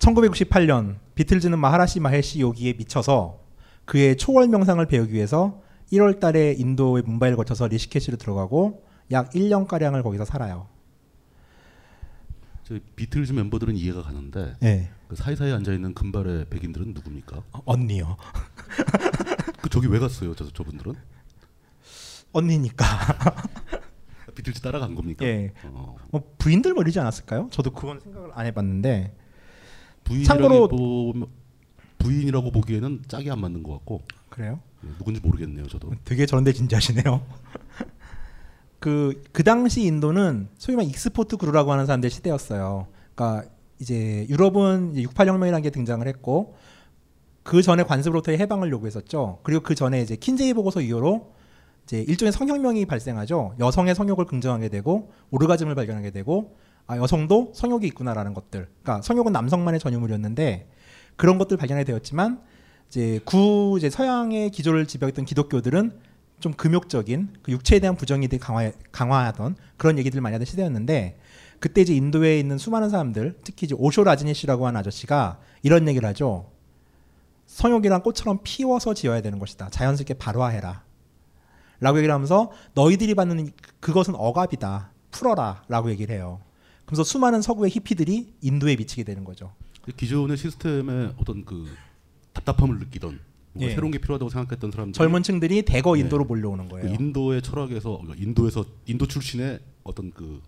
천구백구십팔 년 비틀즈는 마하라시 마헬시 요기에 미쳐서 그의 초월 명상을 배우기 위해서 일월 달에 인도의 뭄바이를 거쳐서 리시케시로 들어가고 약 일 년가량을 거기서 살아요. 저 비틀즈 멤버들은 이해가 가는데 네. 그 사이사이에 앉아있는 금발의 백인들은 누굽니까? 언니요. 그 저기 왜 갔어요? 저, 저분들은? 언니니까. 비틀즈 따라간 겁니까? 예. 어. 뭐 부인들 버리지 않았을까요? 저도 그건 생각을 안 해봤는데. 부인이라고 보, 부인이라고 보기에는 짝이 안 맞는 것 같고. 그래요? 예, 누군지 모르겠네요, 저도. 되게 저런데 진지하시네요. 그, 그 당시 인도는 소위 말 익스포트 그루라고 하는 사람들 시대였어요. 그러니까 이제 유럽은 이제 육십팔 혁명이라는 게 등장을 했고 그 전에 관습으로부터의 해방을 요구했었죠. 그리고 그 전에 이제 킨제이 보고서 이후로 이제 일종의 성혁명이 발생하죠. 여성의 성욕을 긍정하게 되고 오르가즘을 발견하게 되고 아 여성도 성욕이 있구나라는 것들. 그러니까 성욕은 남성만의 전유물이었는데 그런 것들 발견하게 되었지만 이제 구 이제 서양의 기조를 지배했던 기독교들은 좀 금욕적인 그 육체에 대한 부정이 강화 강화하던 그런 얘기들을 많이 하던 시대였는데 그때 이제 인도에 있는 수많은 사람들 특히 이제 오쇼 라지니 씨라고 하는 아저씨가 이런 얘기를 하죠. 성욕이란 꽃처럼 피워서 지어야 되는 것이다. 자연스럽게 발화해라. 라고 얘기를 하면서 너희들이 받는 그것은 억압이다. 풀어라. 라고 얘기를 해요. 그래서 수많은 서구의 히피들이 인도에 미치게 되는 거죠. 기존의 시스템에 어떤 그 답답함을 느끼던 뭔가 예. 새로운 게 필요하다고 생각했던 사람들 젊은 층들이 대거 인도로 예. 몰려오는 거예요. 그 인도의 철학에서 인도에서 인도 출신의 어떤 그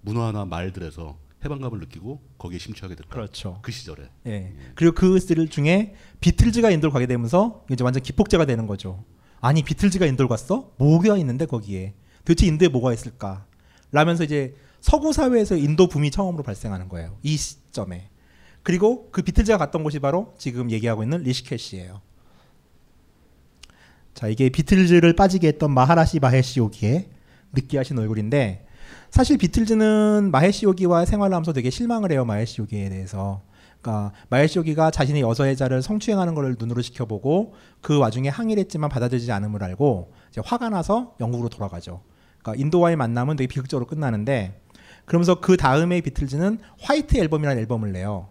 문화나 말들에서 해방감을 느끼고 거기에 심취하게 됐다. 그렇죠. 그 시절에. 예. 예. 그리고 그들 중에 비틀즈가 인도로 가게 되면서 이제 완전 기폭제가 되는 거죠. 아니 비틀즈가 인도를 갔어? 뭐가 있는데 거기에 도대체 인도에 뭐가 있을까? 라면서 이제 서구 사회에서 인도 붐이 처음으로 발생하는 거예요. 이 시점에. 그리고 그 비틀즈가 갔던 곳이 바로 지금 얘기하고 있는 리시케시예요. 자 이게 비틀즈를 빠지게 했던 마하라시 마헬시 요기의 느끼하신 얼굴인데 사실 비틀즈는 마헬시 요기와 생활을 하면서 되게 실망을 해요. 마헬시 요기에 대해서. 그러니까 마헬시 요기가 자신의 여자애자를 성추행하는 걸 눈으로 지켜보고 그 와중에 항의를 했지만 받아들이지 않음을 알고 이제 화가 나서 영국으로 돌아가죠. 그러니까 인도와의 만남은 되게 비극적으로 끝나는데 그러면서 그 다음에 비틀즈는 화이트 앨범이라는 앨범을 내요.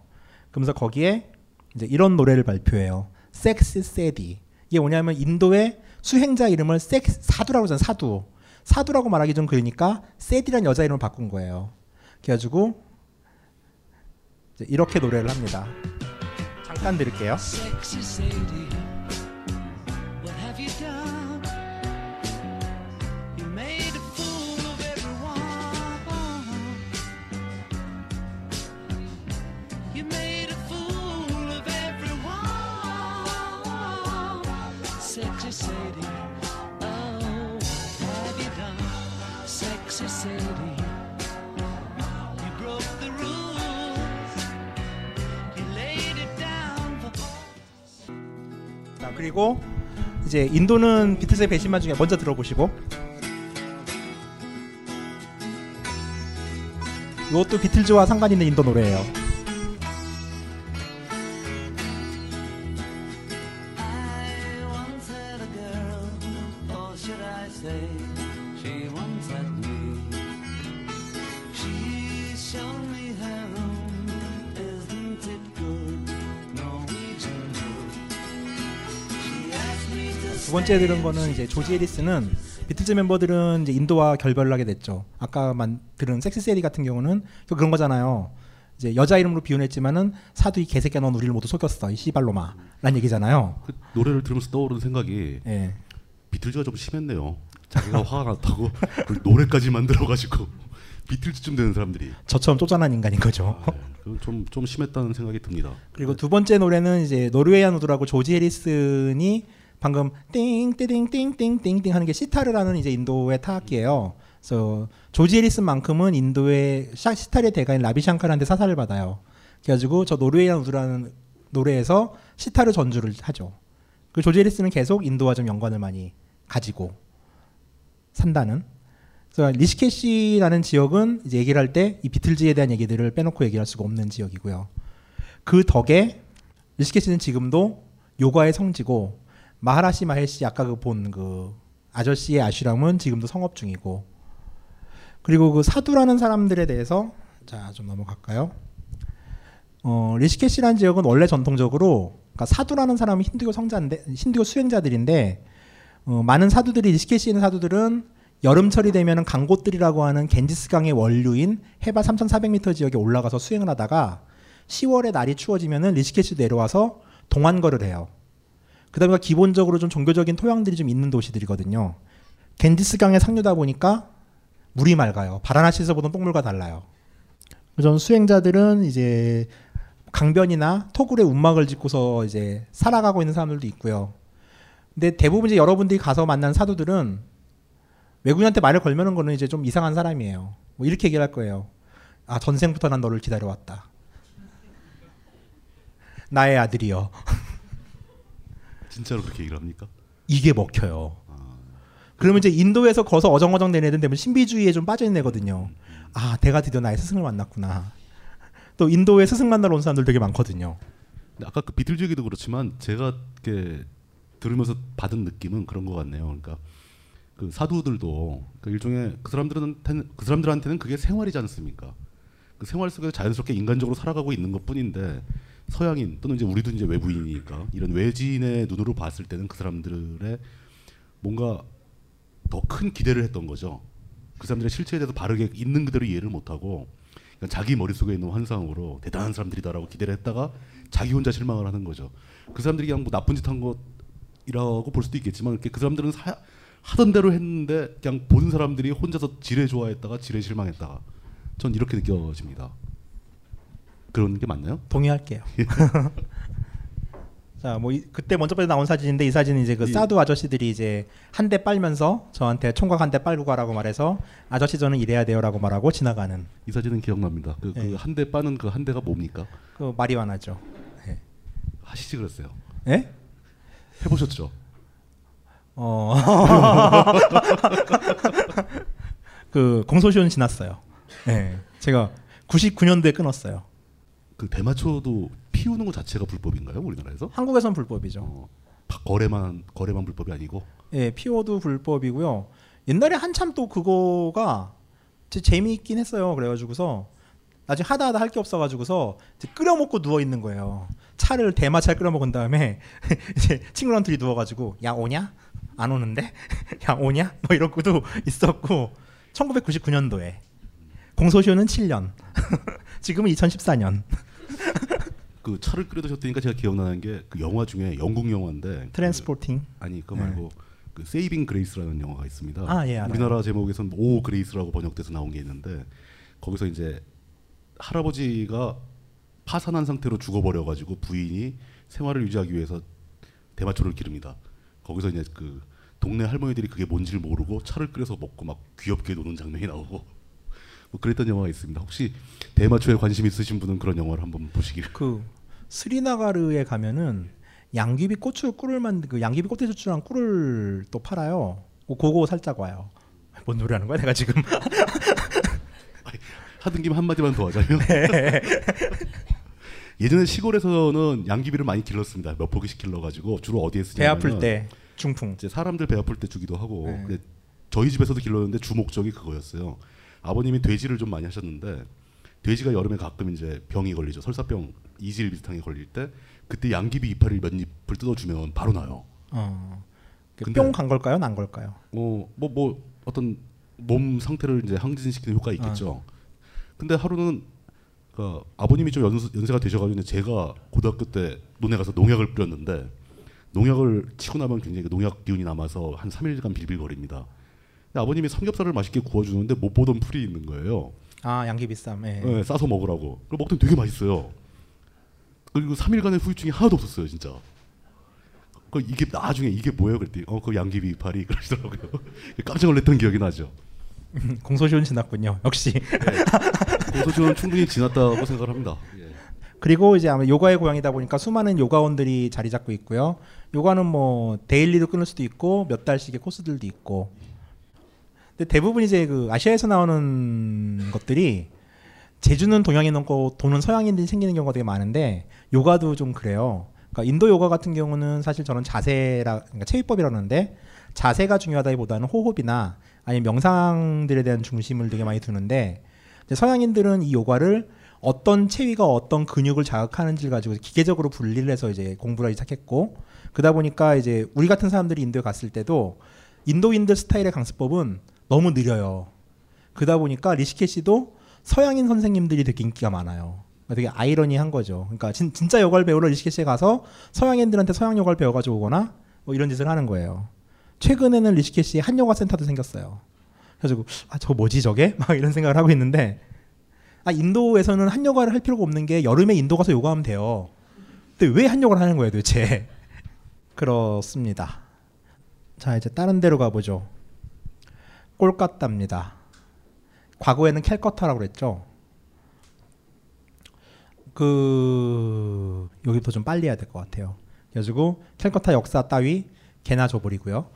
그러면서 거기에 이제 이런 노래를 발표해요. 섹시 세디. 이게 뭐냐면 인도의 수행자 이름을 섹스, 사두라고 하잖아요. 사두. 사두라고 말하기 좀 그러니까 세디라는 여자 이름을 바꾼 거예요. 그래가지고 이렇게 노래를 합니다. 잠깐 들을게요. 그리고 이제 인도는 비틀즈의 배신만 중에 먼저 들어보시고 이것도 비틀즈와 상관 있는 인도 노래예요. 두 번째 들은 거는 이제 조지 해리스는 비틀즈 멤버들은 이제 인도와 결별을 하게 됐죠. 아까 만 들은 섹시 세리 같은 경우는 그런 거잖아요. 이제 여자 이름으로 비유했지만은 사두 이 개새끼야 넌 우리를 모두 속였어 이 씨발로마라는 얘기잖아요. 그 노래를 들으면서 떠오르는 생각이 네. 비틀즈가 좀 심했네요. 자기가 화가 났다고 노래까지 만들어가지고 비틀즈쯤 되는 사람들이 저처럼 쪼잔한 인간인 거죠. 아, 네. 좀, 좀 심했다는 생각이 듭니다. 그리고 두 번째 노래는 이제 노르웨이안 우드라고 조지 해리슨이 방금 띵띵띵띵띵띵띵 하는 게 시타르라는 이제 인도의 타악기예요. 그래서 조지 해리슨만큼은 인도의 시타르의 대가인 라비샹카라한테 사사를 받아요. 그래가지고 저 노르웨이안 우드라는 노래에서 시타르 전주를 하죠. 그 조지 해리슨은 계속 인도와 좀 연관을 많이 가지고 산다는. 그래서 리시케시라는 지역은 이제 얘기를 할 때 이 비틀즈에 대한 얘기들을 빼놓고 얘기할 수가 없는 지역이고요. 그 덕에 리시케시는 지금도 요가의 성지고. 마하라시 마헬시 아까 그 본 그 아저씨의 아슈람은 지금도 성업 중이고 그리고 그 사두라는 사람들에 대해서 자 좀 넘어갈까요? 어, 리시케시라는 지역은 원래 전통적으로 그러니까 사두라는 사람은 힌두교 성자인데 힌두교 수행자들인데 어, 많은 사두들이 리시케시에 있는 사두들은 여름철이 되면은 강고뜰이라고 하는 갠지스강의 원류인 해발 삼천사백 미터 지역에 올라가서 수행을 하다가 시월에 날이 추워지면은 리시케시로 내려와서 동안거를 해요. 그다음에 기본적으로 좀 종교적인 토양들이 좀 있는 도시들이거든요. 갠지스강에 상류다 보니까 물이 맑아요. 바라나시에서 보던 똥물과 달라요. 그전 수행자들은 이제 강변이나 토굴에 움막을 짓고서 이제 살아가고 있는 사람들도 있고요. 근데 대부분 이제 여러분들이 가서 만난 사도들은 외국인한테 말을 걸면은 거는 이제 좀 이상한 사람이에요. 뭐 이렇게 얘기를 할 거예요. 아 전생부터 난 너를 기다려왔다. 나의 아들이여. 진짜로 그렇게 얘기를 합니까? 이게 먹혀요. 아... 그러면 이제 인도에서 거서 어정어정 된 애들은 되면 신비주의에 좀 빠져있는 애거든요. 아 내가 드디어 나의 스승을 만났구나. 또 인도에 스승 만나러 온 사람들 되게 많거든요. 근데 아까 그 비틀즈 얘기도 그렇지만 제가 이렇게 들으면서 받은 느낌은 그런 것 같네요. 그러니까 그 사두들도 그 일종의 그 사람들한테는, 그 사람들한테는 그게 생활이지 않습니까? 그 생활 속에서 자연스럽게 인간적으로 살아가고 있는 것뿐인데 서양인 또는 이제 우리도 이제 외부인이니까 이런 외지인의 눈으로 봤을 때는 그 사람들의 뭔가 더 큰 기대를 했던 거죠. 그 사람들의 실체에 대해서 바르게 있는 그대로 이해를 못하고 그냥 자기 머릿속에 있는 환상으로 대단한 사람들이다라고 기대를 했다가 자기 혼자 실망을 하는 거죠. 그 사람들이 그냥 뭐 나쁜 짓 한 것이라고 볼 수도 있겠지만 이렇게 그 사람들은 사, 하던 대로 했는데 그냥 보는 사람들이 혼자서 지레 좋아했다가 지레 실망했다가 전 이렇게 느껴집니다. 그런 게 맞나요? 동의할게요. 자, 뭐 이, 그때 먼저 나온 사진인데 이 사진은 이제 그 사두 아저씨들이 이제 한 대 빨면서 저한테 총각 한 대 빨고 가라고 말해서 아저씨 저는 이래야 돼요라고 말하고 지나가는. 이 사진은 기억납니다. 그 한 대 빠는 그 한 대가 뭡니까? 그 마리화나죠. 네. 하시지 그랬어요. 네? 해보셨죠? 어. 그 공소시효는 지났어요. 네. 제가 구십구 년도에 끊었어요. 그 대마초도 피우는 것 자체가 불법인가요, 우리나라에서? 한국에선 불법이죠. 어, 거래만 거래만 불법이 아니고? 예, 피워도 불법이고요. 옛날에 한참 또 그거가 진짜 재미있긴 했어요. 그래가지고서 나중에 하다 하다 할 게 없어가지고서 이제 끓여 먹고 누워 있는 거예요. 차를 대마차를 끓여 먹은 다음에 이제 친구랑 둘이 누워가지고 야 오냐? 안 오는데? 야 오냐? 뭐 이런 것도 있었고 천구백구십구 년도에 공소시효는 칠 년. 지금은 이천십사 년. 그 차를 끓여드셨다니까 제가 기억나는 게 그 영화 중에 영국 영화인데 트랜스포팅 그, 아니 그거 말고 네. 그 세이빙 그레이스라는 영화가 있습니다. 아, 예, 우리나라 제목에선 오 그레이스라고 번역돼서 나온 게 있는데 거기서 이제 할아버지가 파산한 상태로 죽어버려가지고 부인이 생활을 유지하기 위해서 대마초를 기릅니다. 거기서 이제 그 동네 할머니들이 그게 뭔지를 모르고 차를 끓여서 먹고 막 귀엽게 노는 장면이 나오고 뭐 그랬던 영화가 있습니다. 혹시 대마초에 관심 있으신 분은 그런 영화를 한번 보시길. 그 스리나가르에 가면은 양귀비 고추 꿀을 만든 그 양귀비 꼬치주랑 꿀을 또 팔아요. 그거 살짝 와요. 뭔 소리 하는 거야 내가 지금. 하던 김에 한마디만 더 하자면 네. 예전에 시골에서는 양귀비를 많이 길렀습니다. 몇 포기씩 길러가지고 주로 어디에 쓰냐면 배 아플 때 중풍 이제 사람들 배 아플 때 주기도 하고 네. 근데 저희 집에서도 길렀는데 주 목적이 그거였어요. 아버님이 돼지를 좀 많이 하셨는데 돼지가 여름에 가끔 이제 병이 걸리죠. 설사병, 이질 비슷한 게 걸릴 때 그때 양귀비 이파리를 몇 잎을 뜯어주면 바로 나요. 어. 뿅 간 걸까요? 난 걸까요? 어, 뭐, 뭐 어떤 몸 상태를 이제 항진시키는 효과가 있겠죠. 아. 근데 하루는 그러니까 아버님이 좀 연수, 연세가 되셔가지고 제가 고등학교 때 논에 가서 농약을 뿌렸는데 농약을 치고 나면 굉장히 농약 기운이 남아서 한 삼 일간 빌빌거립니다. 근데 아버님이 삼겹살을 맛있게 구워주는데 못 보던 풀이 있는 거예요. 아 양귀비쌈. 예. 네, 싸서 먹으라고. 그리고 먹더니 되게 맛있어요. 그리고 삼 일간의 후유증이 하나도 없었어요 진짜. 그 이게 나중에 이게 뭐예요 그랬더니 어 그 양귀비 이파리 그러시더라고요. 깜짝 놀랐던 기억이 나죠. 공소시효는 지났군요. 역시 네. 공소시효는 충분히 지났다고 생각을 합니다. 예. 그리고 이제 아마 요가의 고향이다 보니까 수많은 요가원들이 자리 잡고 있고요. 요가는 뭐 데일리로 끊을 수도 있고 몇 달씩의 코스들도 있고. 근데 대부분 이제 그 아시아에서 나오는 것들이 제주는 동양인 넘고 돈은 서양인들이 생기는 경우가 되게 많은데 요가도 좀 그래요. 그러니까 인도 요가 같은 경우는 사실 저는 자세라 그러니까 체위법이라는데 자세가 중요하다기보다는 호흡이나 아니면 명상들에 대한 중심을 되게 많이 두는데 서양인들은 이 요가를 어떤 체위가 어떤 근육을 자극하는지를 가지고 기계적으로 분리를 해서 이제 공부를 하기 시작했고 그러다 보니까 이제 우리 같은 사람들이 인도에 갔을 때도 인도인들 스타일의 강습법은 너무 느려요. 그러다 보니까 리시케시도 서양인 선생님들이 되게 인기가 많아요. 되게 아이러니한 거죠. 그러니까 진, 진짜 요가를 배우러 리시케시에 가서 서양인들한테 서양 요가를 배워가지고 오거나 뭐 이런 짓을 하는 거예요. 최근에는 리시케시에 한 요가 센터도 생겼어요. 그래서 아 저거 뭐지 저게? 막 이런 생각을 하고 있는데 아 인도에서는 한 요가를 할 필요가 없는 게 여름에 인도 가서 요가하면 돼요. 근데 왜 한 요가를 하는 거예요 도대체? 그렇습니다. 자 이제 다른 데로 가보죠. 꼴까따입니다. 과거에는 캘커타라고 그랬죠. 그 여기부터 좀 빨리 해야 될 것 같아요. 그래가지고 캘커타 역사 따위 개나 줘버리고요.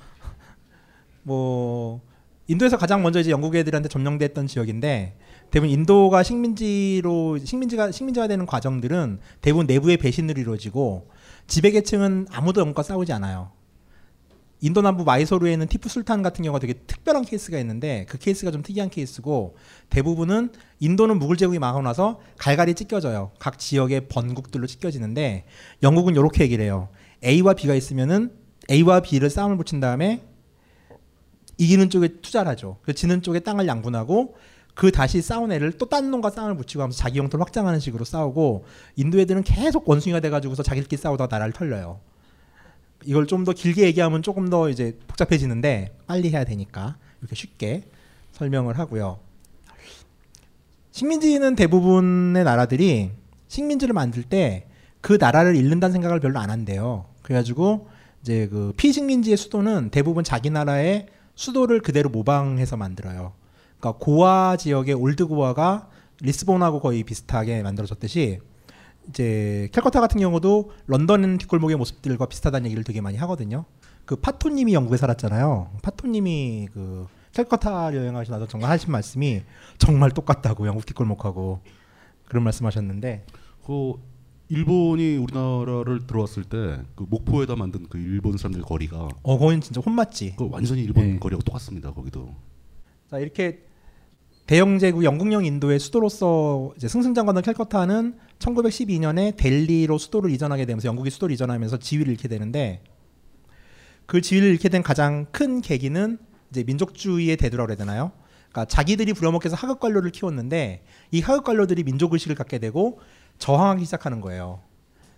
뭐 인도에서 가장 먼저 이제 영국 애들한테 점령됐던 지역인데 대부분 인도가 식민지로 식민지가 식민지화되는 과정들은 대부분 내부의 배신으로 이루어지고 지배계층은 아무도 영국과 싸우지 않아요. 인도 남부 마이소르에 있는 티푸 술탄 같은 경우가 되게 특별한 케이스가 있는데 그 케이스가 좀 특이한 케이스고 대부분은 인도는 무굴 제국이 망하고 나서 갈갈이 찢겨져요. 각 지역의 번국들로 찢겨지는데 영국은 이렇게 얘기를 해요. A와 B가 있으면은 A와 B를 싸움을 붙인 다음에 이기는 쪽에 투자를 하죠. 그래서 지는 쪽에 땅을 양분하고 그 다시 싸운 애를 또 다른 놈과 싸움을 붙이고 하면서 자기 영토를 확장하는 식으로 싸우고 인도 애들은 계속 원숭이가 돼가지고서 자기들끼리 싸우다가 나라를 털려요. 이걸 좀 더 길게 얘기하면 조금 더 이제 복잡해지는데 빨리 해야 되니까 이렇게 쉽게 설명을 하고요. 식민지는 대부분의 나라들이 식민지를 만들 때 그 나라를 잃는다는 생각을 별로 안 한대요. 그래가지고 이제 그 피식민지의 수도는 대부분 자기 나라의 수도를 그대로 모방해서 만들어요. 그러니까 고아 지역의 올드 고아가 리스본하고 거의 비슷하게 만들어졌듯이 이제 캘커타 같은 경우도 런던 뒷골목의 모습들과 비슷하다는 얘기를 되게 많이 하거든요. 그 파토님이 영국에 살았잖아요. 파토님이 그 캘커타 여행하시나서 정말 하신 말씀이 정말 똑같다고 영국 뒷골목하고 그런 말씀하셨는데. 그 일본이 우리나라를 들어왔을 때 그 목포에다 만든 그 일본 사람들 거리가. 어, 거긴 진짜 혼맞지. 그 완전히 일본 네. 거리하고 똑같습니다. 거기도. 자 이렇게. 대영제국 영국령 인도의 수도로서 이제 승승장구하던 캘커타는 천구백십이 년에 델리로 수도를 이전하게 되면서 영국이 수도를 이전하면서 지위를 잃게 되는데 그 지위를 잃게 된 가장 큰 계기는 이제 민족주의의 대두라고 해야 되나요? 그러니까 자기들이 부려먹혀서 하급 관료를 키웠는데 이 하급 관료들이 민족 의식을 갖게 되고 저항하기 시작하는 거예요.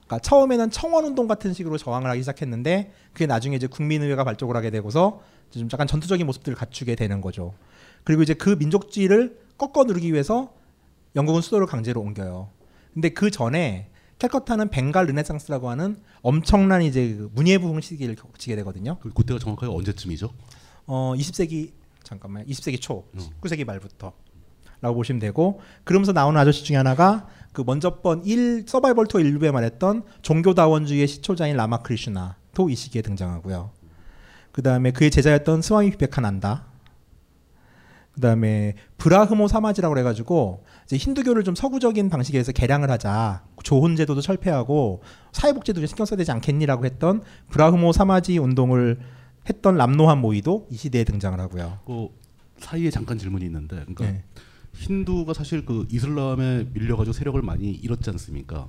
그러니까 처음에는 청원운동 같은 식으로 저항을 하기 시작했는데 그게 나중에 이제 국민의회가 발족을 하게 되고서 좀 약간 전투적인 모습들을 갖추게 되는 거죠. 그리고 이제 그 민족주의를 꺾어 누르기 위해서 영국은 수도를 강제로 옮겨요. 근데 그 전에 캘커타는 벵갈 르네상스라고 하는 엄청난 이제 문예 부흥 시기를 거치게 되거든요. 그때가 정확하게 언제쯤이죠? 어, 이십 세기 잠깐만요. 이십 세기 초, 음. 십구 세기 말부터라고 보시면 되고 그러면서 나오는 아저씨 중에 하나가 그 먼저 번 일 서바이벌 투어 일부에 말했던 종교다원주의의 시초자인 라마 크리슈나도 이 시기에 등장하고요. 그다음에 그의 제자였던 스와미 비베카난다 그다음에 브라흐모 사마지라고 해가지고 이제 힌두교를 좀 서구적인 방식에서 개량을 하자, 조혼 제도도 철폐하고 사회복지도 신경 써야 되지 않겠니라고 했던 브라흐모 사마지 운동을 했던 람노한 모이도 이 시대에 등장을 하고요. 그 사이에 잠깐 질문이 있는데, 그러니까 네. 힌두가 사실 그 이슬람에 밀려가지고 세력을 많이 잃었지 않습니까?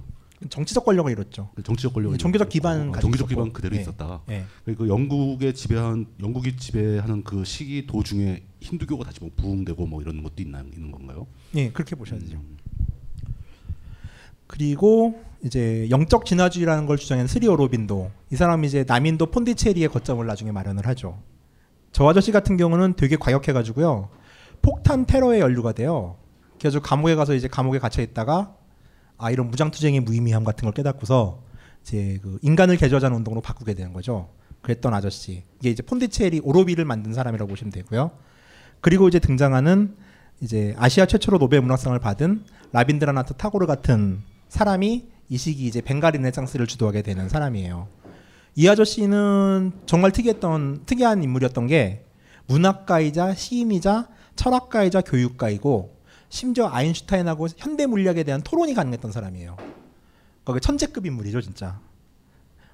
정치적 권력을 잃었죠. 정치적 권력, 종교적 기반, 어, 종교적 기반 그대로 네. 있었다. 네. 그러니까 영국에 지배한 영국이 지배하는 그 시기 도중에 힌두교가 다시 뭐 부흥되고 뭐 이런 것도 있나 있는 건가요? 네, 그렇게 보셔야죠. 음. 그리고 이제 영적 진화주의라는 걸 주장한 스리 오로빈도, 이 사람이 이제 남인도 폰디체리의 거점을 나중에 마련을 하죠. 저 아저씨 같은 경우는 되게 과격해가지고요, 폭탄 테러에 연루가 돼요. 그래서 감옥에 가서 이제 감옥에 갇혀 있다가 아, 이런 무장투쟁의 무의미함 같은 걸 깨닫고서 이제 그 인간을 개조하자는 운동으로 바꾸게 되는 거죠. 그랬던 아저씨, 이게 이제 폰디체리 오로비를 만든 사람이라고 보시면 되고요. 그리고 이제 등장하는 이제 아시아 최초로 노벨 문학상을 받은 라빈드라나트 타고르 같은 사람이 이 시기 이제 벵갈리 르네상스를 주도하게 되는 사람이에요. 이 아저씨는 정말 특이했던 특이한 인물이었던 게 문학가이자 시인이자 철학가이자 교육가이고, 심지어 아인슈타인하고 현대 물리학에 대한 토론이 가능했던 사람이에요. 그게 천재급 인물이죠, 진짜.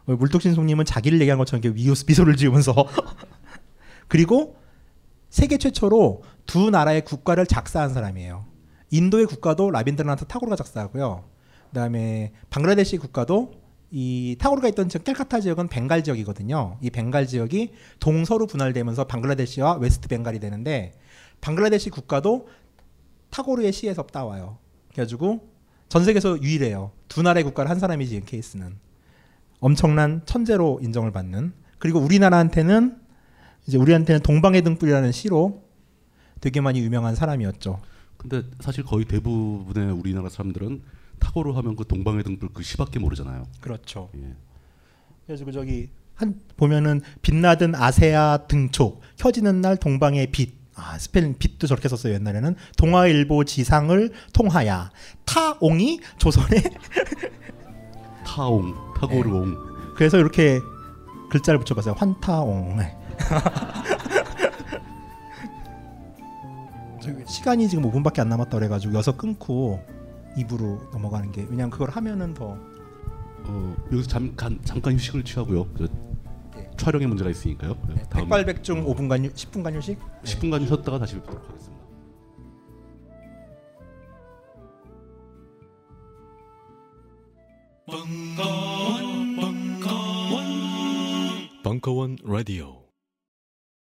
물뚝심송님은 자기를 얘기한 것처럼 미소를 지으면서 그리고 세계 최초로 두 나라의 국가를 작사한 사람이에요. 인도의 국가도 라빈드라나트 타고르가 작사하고요. 그다음에 방글라데시 국가도 이 타고르가 있던 지역 캘카타 지역은 벵갈 지역이거든요. 이 벵갈 지역이 동서로 분할되면서 방글라데시와 웨스트 벵갈이 되는데, 방글라데시 국가도 타고르의 시에서 따와요. 그래가지고 전 세계에서 유일해요. 두 나라의 국가를 한 사람이 지은 케이스는. 엄청난 천재로 인정을 받는. 그리고 우리나라한테는 이제 우리한테는 동방의 등불이라는 시로 되게 많이 유명한 사람이었죠. 근데 사실 거의 대부분의 우리나라 사람들은 타고르 하면 그 동방의 등불 그 시밖에 모르잖아요. 그렇죠. 예. 그래서 그 저기 한 보면은 빛나든 아세아 등초 켜지는 날 동방의 빛. 아, 스펠링 빛도 저렇게 썼어요. 옛날에는 동아일보 지상을 통하야 타옹이 조선의 타옹 타고르옹. 네. 그래서 이렇게 글자를 붙여봤어요. 환타옹. 네. 시간이 지금 오 분밖에 안 남았다 그래가지고 여기서 끊고 이 부로 넘어가는 게, 왜냐면 그걸 하면은 더 어, 여기서 잠깐 잠깐 휴식을 취하고요. 촬영에 문제가 있으니까요. 네, 백발백중 오 분간 휴, 십 분간 휴식? 네. 십 분간 쉬었다가 다시 뵙도록 하겠습니다. 벙커 원, 벙커 원, 벙커 원 라디오.